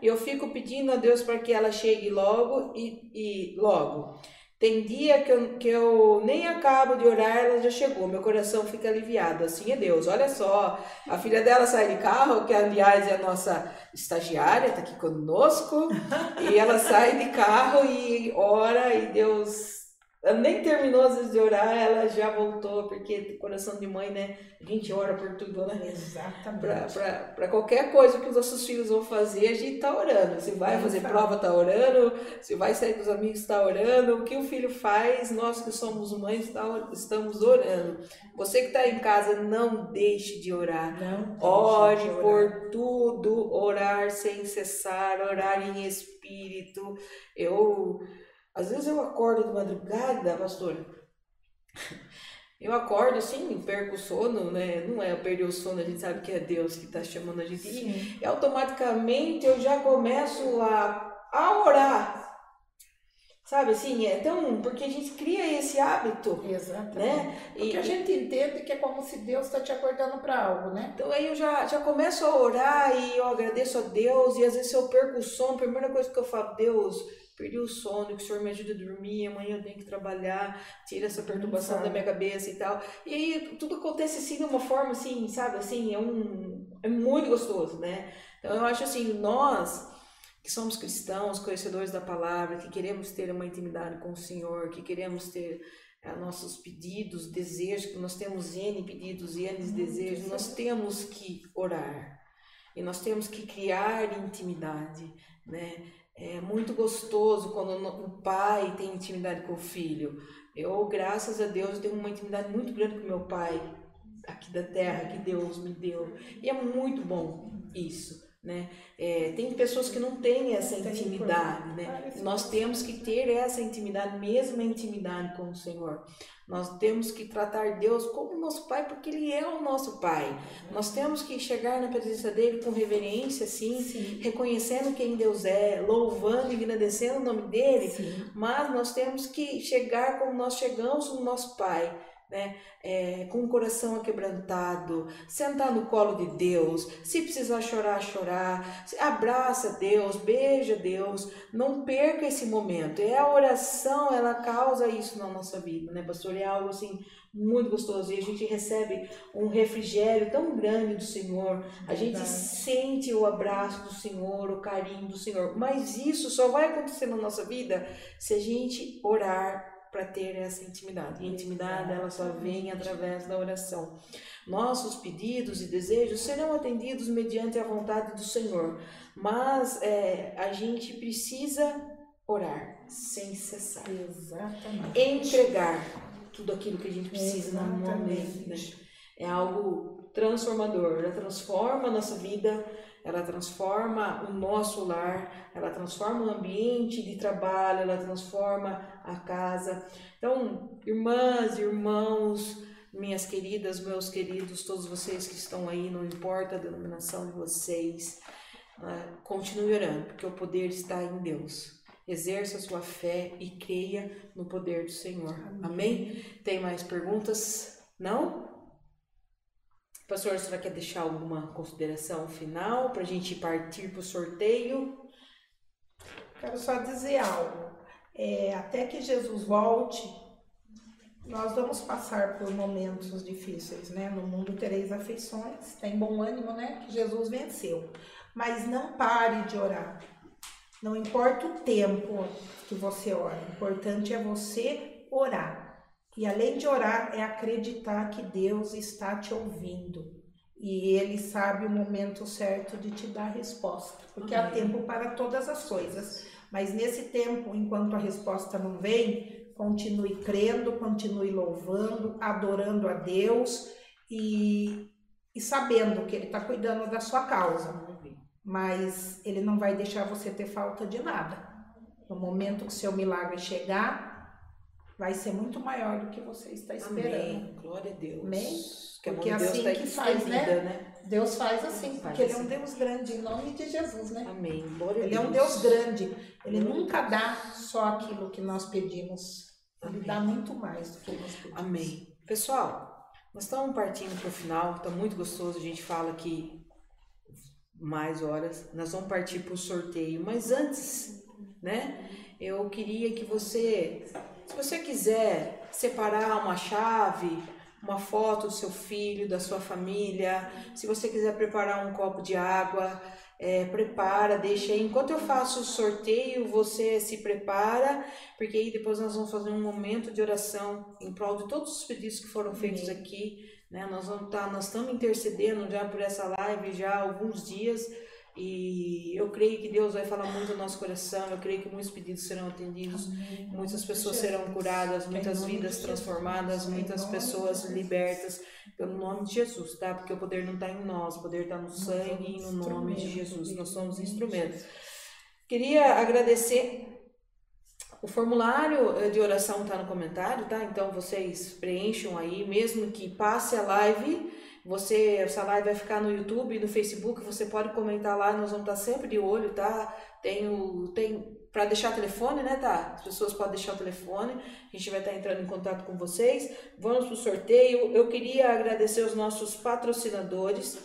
e eu fico pedindo a Deus para que ela chegue logo e logo. Tem dia que eu nem acabo de orar, ela já chegou, meu coração fica aliviado, assim é Deus. Olha só, a filha dela sai de carro, que aliás é a nossa estagiária, está aqui conosco, e ela sai de carro e ora, e Deus... Ela nem terminou às vezes de orar, ela já voltou, porque coração de mãe, né? A gente ora por tudo, né? Exatamente. Para qualquer coisa que os nossos filhos vão fazer, a gente tá orando. Se vai fazer prova, tá orando. Se vai sair com os amigos, tá orando. O que o filho faz, nós que somos mães, estamos orando. Você que tá em casa, não deixe de orar. Não ore de orar. Por tudo, orar sem cessar, orar em espírito. Às vezes eu acordo de madrugada, pastora, eu acordo assim, perco o sono, né? Não é eu perder o sono, a gente sabe que é Deus que está chamando a gente. Sim. E automaticamente eu já começo a orar. Sabe assim, então, porque a gente cria esse hábito. Exatamente. Né? Porque a gente entende que é como se Deus está te acordando para algo, né? Então aí eu já começo a orar e eu agradeço a Deus. E às vezes eu perco o sono, a primeira coisa que eu falo, Deus, perdi o sono, que o Senhor me ajude a dormir, amanhã eu tenho que trabalhar, tira essa perturbação da minha cabeça e tal. E aí tudo acontece assim, de uma forma assim, sabe, assim, é muito gostoso, né? Então eu acho assim, nós... que somos cristãos, conhecedores da palavra, que queremos ter uma intimidade com o Senhor, que queremos ter nossos pedidos, desejos, que nós temos N pedidos e N desejos, nós temos que orar e nós temos que criar intimidade, né? É muito gostoso quando o pai tem intimidade com o filho. Eu, graças a Deus, tenho uma intimidade muito grande com meu pai aqui da terra, que Deus me deu, e é muito bom isso. Né? Tem pessoas que não têm essa intimidade, né? Nós temos que ter essa intimidade, mesma intimidade com o Senhor. Nós temos que tratar Deus como nosso Pai, porque Ele é o nosso Pai. Nós temos que chegar na presença dEle com reverência, sim. Reconhecendo quem Deus é, louvando e agradecendo o nome dEle, sim. Mas nós temos que chegar como nós chegamos no nosso Pai, né? Com o coração aquebrantado, sentar no colo de Deus, se precisar chorar, chorar, abraça Deus, beija Deus, não perca esse momento. A oração, ela causa isso na nossa vida, né, pastor? É algo assim muito gostoso, e a gente recebe um refrigério tão grande do Senhor, a gente sente o abraço do Senhor, o carinho do Senhor, mas isso só vai acontecer na nossa vida se a gente orar para ter essa intimidade. E a intimidade, ela só vem através da oração. Nossos pedidos e desejos serão atendidos mediante a vontade do Senhor, mas a gente precisa orar sem cessar. Exatamente. Entregar tudo aquilo que a gente precisa na mão dele, né? É algo transformador. Ela transforma a nossa vida, ela transforma o nosso lar, ela transforma o ambiente de trabalho, ela transforma a casa. Então, irmãs, irmãos, minhas queridas, meus queridos, todos vocês que estão aí, não importa a denominação de vocês, continue orando, porque o poder está em Deus. Exerça a sua fé e creia no poder do Senhor. Amém? Amém? Tem mais perguntas? Não? Pastor, a senhora quer deixar alguma consideração final para a gente partir para o sorteio? Quero só dizer algo. Até que Jesus volte, nós vamos passar por momentos difíceis, né? No mundo tereis aflições. Tem bom ânimo, né? Que Jesus venceu. Mas não pare de orar. Não importa o tempo que você ora, o importante é você orar. E além de orar, é acreditar que Deus está te ouvindo. E Ele sabe o momento certo de te dar a resposta. Porque há tempo para todas as coisas. Mas nesse tempo, enquanto a resposta não vem, continue crendo, continue louvando, adorando a Deus. E sabendo que Ele está cuidando da sua causa. Mas Ele não vai deixar você ter falta de nada. No momento que o seu milagre chegar, vai ser muito maior do que você está esperando. Amém. Glória a Deus. Amém? Porque é assim que faz, né? Deus faz assim, porque Ele é um Deus grande, em nome de Jesus, né? Amém. Glória a Deus. Ele é um Deus grande. Ele nunca dá só aquilo que nós pedimos. Ele dá muito mais do que nós pedimos. Amém. Pessoal, nós estamos partindo para o final, está muito gostoso, a gente fala que mais horas, nós vamos partir para o sorteio, mas antes, né, eu queria que você, se você quiser separar uma chave, uma foto do seu filho, da sua família, se você quiser preparar um copo de água, prepara, deixa aí, enquanto eu faço o sorteio, você se prepara, porque aí depois nós vamos fazer um momento de oração em prol de todos os pedidos que foram feitos aqui, né? Nós estamos intercedendo já por essa live já há alguns dias e eu creio que Deus vai falar muito no nosso coração, eu creio que muitos pedidos serão atendidos, amém. Muitas pessoas serão curadas, muitas vidas transformadas, muitas pessoas libertas pelo nome de Jesus, tá? Porque o poder não está em nós, o poder está no sangue e no nome de Jesus, nós somos instrumentos. Queria agradecer. O formulário de oração está no comentário, tá? Então vocês preencham aí, mesmo que passe a live, essa live vai ficar no YouTube e no Facebook, você pode comentar lá, nós vamos estar sempre de olho, tá? Tem para deixar telefone, né, tá? As pessoas podem deixar o telefone, a gente vai estar entrando em contato com vocês. Vamos pro sorteio. Eu queria agradecer os nossos patrocinadores.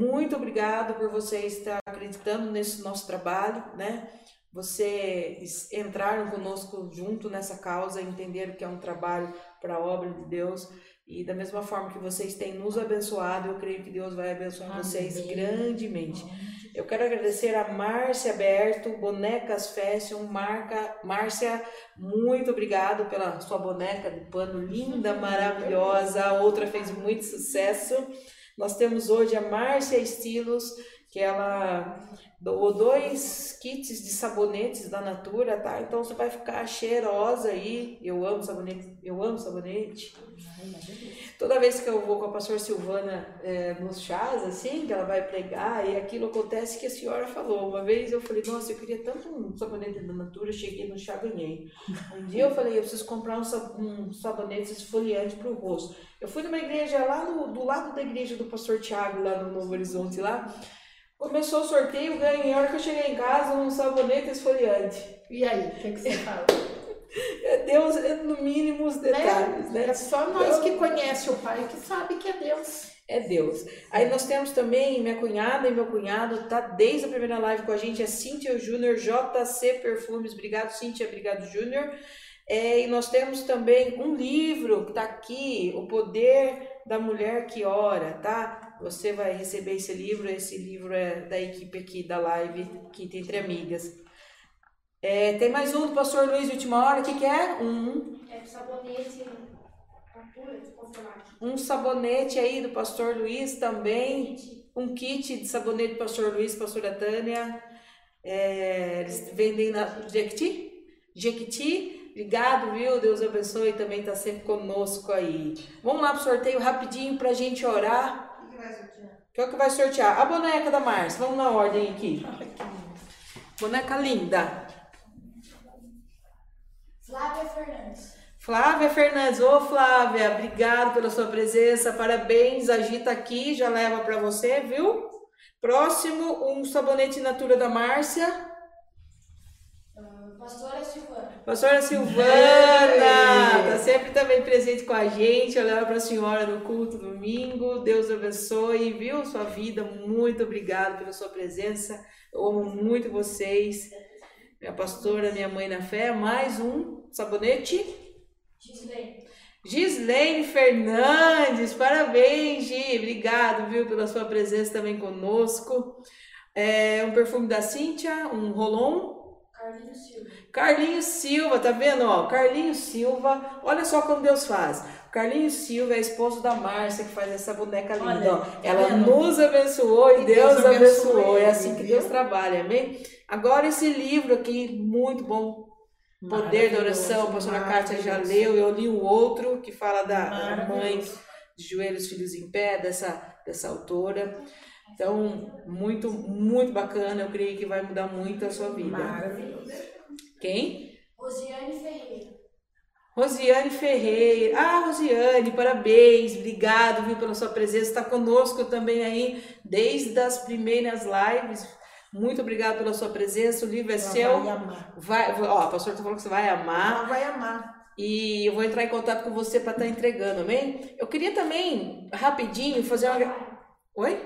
Muito obrigado por vocês estar acreditando nesse nosso trabalho, né? Vocês entraram conosco junto nessa causa, entenderam que é um trabalho para a obra de Deus e da mesma forma que vocês têm nos abençoado, eu creio que Deus vai abençoar vocês grandemente. Eu quero agradecer a Márcia Berto, Bonecas Fashion, Márcia, muito obrigado pela sua boneca de pano linda, maravilhosa, a outra fez muito sucesso. Nós temos hoje a Márcia Estilos, que ela doou 2 kits de sabonetes da Natura, tá? Então você vai ficar cheirosa aí. Eu amo sabonete, eu amo sabonete. Toda vez que eu vou com a pastora Silvana nos chás, assim, que ela vai pregar, e aquilo acontece que a senhora falou. Uma vez eu falei, nossa, eu queria tanto um sabonete da Natura, cheguei no chá, ganhei. Um dia eu falei, eu preciso comprar um sabonete esfoliante para o rosto. Eu fui numa igreja lá do lado da igreja do pastor Tiago, lá no Novo Horizonte, lá. Começou o sorteio, ganhei, a hora que eu cheguei em casa, um sabonete esfoliante. E aí, o que você fala? Deus é no mínimo os detalhes, né? É só nós que conhece o Pai que sabe que é Deus. É Deus. Aí nós temos também minha cunhada e meu cunhado, tá desde a primeira live com a gente, é Cíntia Júnior, JC Perfumes, obrigado Cíntia, obrigado Júnior. E nós temos também um livro que tá aqui, O Poder da Mulher que Ora, tá? Você vai receber esse livro é da equipe aqui da live, que tem Entre Amigas. Tem mais um do pastor Luiz de última hora, o que é? Sabonete Natura, um sabonete aí do pastor Luiz também, um kit de sabonete do pastor Luiz, pastora Tânia, eles vendem na Jequiti, Obrigado, viu? Deus abençoe, também está sempre conosco aí. Vamos lá para o sorteio rapidinho para a gente orar. O que vai sortear? O que vai sortear? A boneca da Márcia. Vamos na ordem aqui. Boneca linda. Flávia Fernandes. Flávia Fernandes. Ô, Flávia, obrigado pela sua presença. Parabéns. Agita aqui, já leva para você, viu? Próximo, um sabonete Natura da Márcia. Pastora Silvana. Pastora Silvana, tá sempre também presente com a gente. Eu levo para a senhora no culto domingo. Deus abençoe, viu? Sua vida, muito obrigado pela sua presença. Eu amo muito vocês. Minha pastora, minha mãe na fé. Mais um sabonete. Gislaine Fernandes, parabéns, Gi. Obrigado, viu, pela sua presença também conosco. Um perfume da Cíntia, um rolon. Carlinho Silva. Carlinho Silva, tá vendo? Ó, Carlinho Silva, olha só como Deus faz. Carlinho Silva é esposo da Márcia, que faz essa boneca linda. Olha, ó. Ela nos abençoou e Deus abençoou. É assim que Deus trabalha, amém? Agora esse livro aqui, muito bom. Poder da Oração, a pastora Kátia já leu. Eu li o outro, que fala da mãe de joelhos, filhos em pé, dessa autora. Então, muito, muito bacana. Eu creio que vai mudar muito a sua vida. Maravilhoso. Quem? Rosiane Ferreira. Rosiane Ferreira. Ah, Rosiane, parabéns. Obrigado, viu, pela sua presença. Está conosco também aí desde as primeiras lives. Muito obrigado pela sua presença. O livro é seu. Vai amar. Ó, a pastora falou que você vai amar. Ela vai amar. E eu vou entrar em contato com você para estar entregando, amém? Eu queria também, rapidinho, fazer uma... Oi?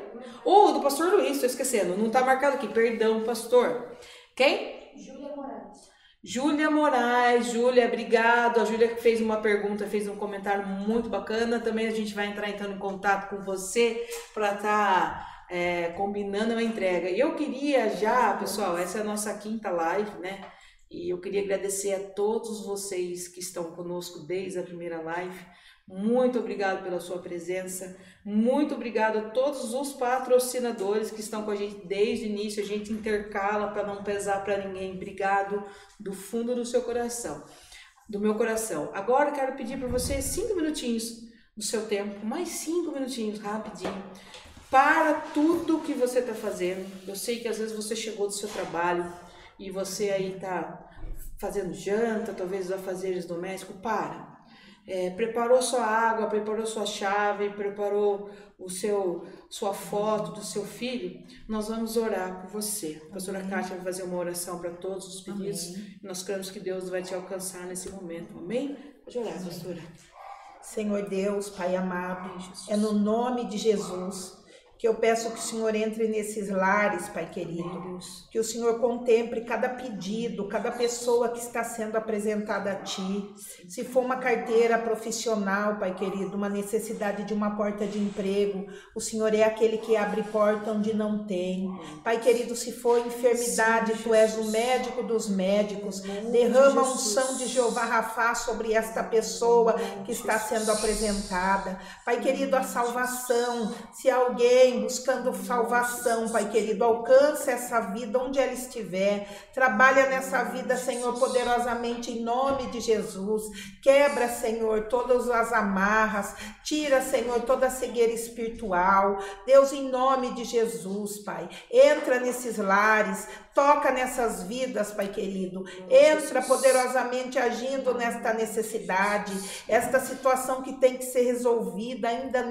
Ou do pastor Luiz, estou esquecendo. Não está marcado aqui, perdão, pastor. Quem? Júlia Moraes. Júlia Moraes. Júlia, obrigado. A Júlia fez uma pergunta, fez um comentário muito bacana. Também a gente vai entrar então em contato com você para estar combinando a entrega. E eu queria já, pessoal, essa é a nossa quinta live, né? E eu queria agradecer a todos vocês que estão conosco desde a primeira live. Muito obrigado pela sua presença, muito obrigado a todos os patrocinadores que estão com a gente desde o início, a gente intercala para não pesar para ninguém, obrigado do fundo do seu coração, do meu coração. Agora eu quero pedir para você 5 minutinhos do seu tempo, mais 5 minutinhos, rapidinho, para tudo que você está fazendo. Eu sei que às vezes você chegou do seu trabalho e você aí está fazendo janta, talvez os afazeres domésticos, para. Preparou sua água, preparou sua chave, preparou sua foto do seu filho, nós vamos orar por você. A pastora Kátia vai fazer uma oração para todos os pedidos. Amém. Nós cremos que Deus vai te alcançar nesse momento. Amém? Pode orar, pastora. Senhor Deus, Pai amado, é no nome de Jesus que eu peço que o Senhor entre nesses lares, Pai querido. Que o Senhor contemple cada pedido, cada pessoa que está sendo apresentada a Ti. Se for uma carteira profissional, Pai querido, uma necessidade de uma porta de emprego, o Senhor é aquele que abre porta onde não tem. Pai querido, se for enfermidade, Tu és o médico dos médicos. Derrama a unção de Jeová Rafá sobre esta pessoa que está sendo apresentada. Pai querido, a salvação, se alguém buscando salvação, Pai querido, alcança essa vida onde ela estiver, trabalha nessa vida, Senhor, poderosamente em nome de Jesus. Quebra, Senhor, todas as amarras, tira, Senhor, toda a cegueira espiritual, Deus, em nome de Jesus, Pai, entra nesses lares, toca nessas vidas, Pai querido, entra poderosamente agindo nesta necessidade, esta situação que tem que ser resolvida ainda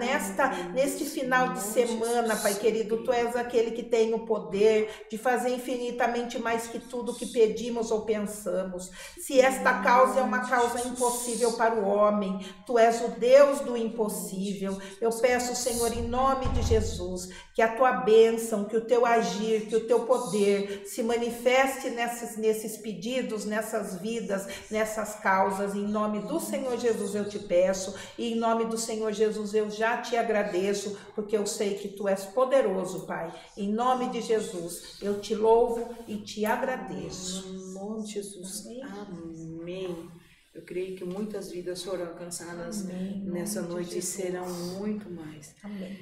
neste final de semana, Pai querido. Tu és aquele que tem o poder de fazer infinitamente mais que tudo que pedimos ou pensamos. Se esta causa é uma causa impossível para o homem, Tu és o Deus do impossível. Eu peço, Senhor, em nome de Jesus, que a Tua bênção, que o Teu agir, que o Teu poder se manifeste nesses pedidos, nessas vidas, nessas causas. Em nome do Senhor Jesus eu te peço, e em nome do Senhor Jesus eu já te agradeço, porque eu sei que Tu és poderoso, Pai. Em nome de Jesus eu te louvo e te agradeço. Em nome de Jesus, amém. Eu creio que muitas vidas foram alcançadas nessa noite e serão muito mais. Amém.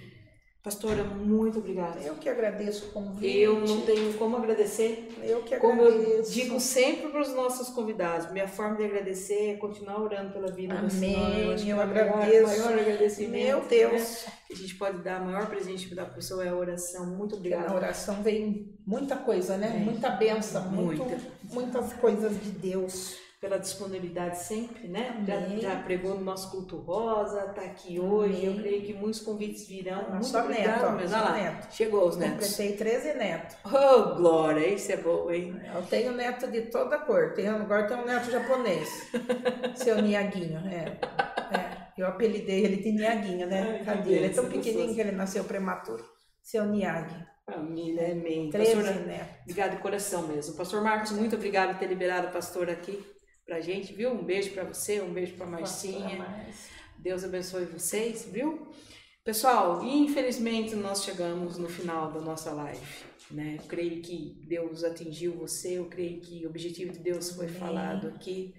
Pastora, muito obrigada. Eu que agradeço o convite. Eu não tenho como agradecer. Eu que agradeço. Como eu digo sempre para os nossos convidados, minha forma de agradecer é continuar orando pela vida. Amém. Eu agradeço. Maior agradecimento. Meu Deus. Né? Que a gente pode dar, o maior presente que dá para a pessoa é a oração. Muito obrigada. Na oração vem muita coisa, né? É. Muita bênção. Muitas coisas de Deus. Pela disponibilidade sempre, né? Já pregou no nosso culto rosa, tá aqui hoje. Amém. Eu creio que muitos convites virão. Muito só neto, ó, mas olha lá, neto. Chegou os netos. Completei 13 netos. Oh, glória, isso é bom, hein? Eu tenho neto de toda cor. Agora tem um neto japonês, seu Niaguinho, né? Eu apelidei ele de Niaguinho, né? Ai, cadê? Ele é tão pequenininho que ele nasceu prematuro. Seu Niaguinho. Família, amém. 13 netos. Obrigado de coração mesmo. Pastor Marcos, muito obrigado por ter liberado a pastora aqui pra gente, viu? Um beijo pra você, um beijo pra Marcinha. Deus abençoe vocês, viu? Pessoal, infelizmente nós chegamos no final da nossa live, né? Eu creio que Deus atingiu você, eu creio que o objetivo de Deus foi falado aqui.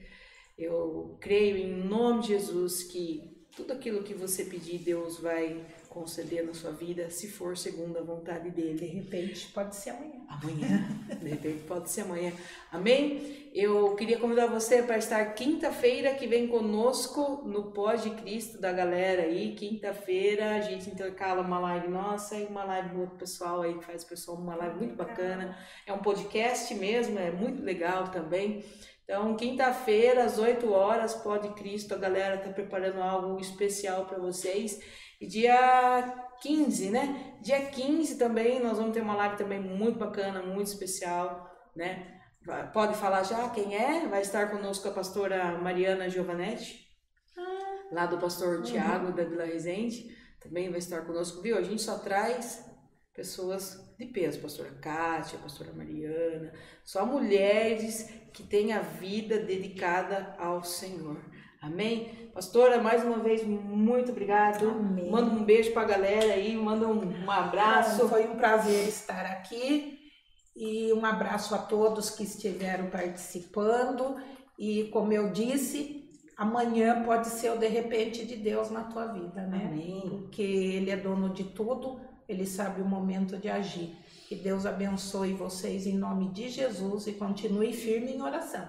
Eu creio em nome de Jesus que tudo aquilo que você pedir, Deus vai conceder na sua vida, se for segundo a vontade dele. De repente, pode ser amanhã. Amanhã. De repente, pode ser amanhã. Amém? Eu queria convidar você para estar quinta-feira que vem conosco no Pós de Cristo da galera aí. Quinta-feira a gente intercala uma live nossa e uma live do outro pessoal aí que faz o pessoal, uma live muito bacana. É um podcast mesmo, é muito legal também. Então, quinta-feira, às 8 horas, Pode Cristo, a galera tá preparando algo especial para vocês. E dia 15, né? Dia 15 também, nós vamos ter uma live também muito bacana, muito especial, né? Pode falar já quem é? Vai estar conosco a pastora Mariana Giovanetti, lá do pastor Tiago, da Vila Resende. Também vai estar conosco, viu? A gente só traz pessoas de peso, pastora Kátia, pastora Mariana, só mulheres que têm a vida dedicada ao Senhor. Amém? Pastora, mais uma vez, muito obrigado. Amém. Manda um beijo pra galera aí, manda um abraço. Foi um prazer estar aqui e um abraço a todos que estiveram participando e, como eu disse, amanhã pode ser o de repente de Deus na tua vida, né? Amém. Porque Ele é dono de tudo. Ele sabe o momento de agir. Que Deus abençoe vocês em nome de Jesus e continue firme em oração.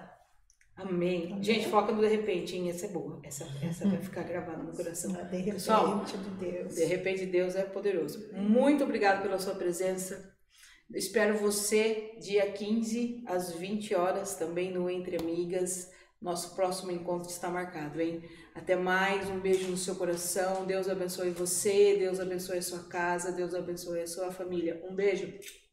Amém. Amém. Gente, foca no de repente, hein? Essa é boa. Essa vai ficar gravada no coração. De repente, pessoal, de Deus. De repente, Deus é poderoso. Muito obrigado pela sua presença. Espero você dia 15 às 20 horas também no Entre Amigas. Nosso próximo encontro está marcado, hein? Até mais, um beijo no seu coração. Deus abençoe você, Deus abençoe a sua casa, Deus abençoe a sua família. Um beijo.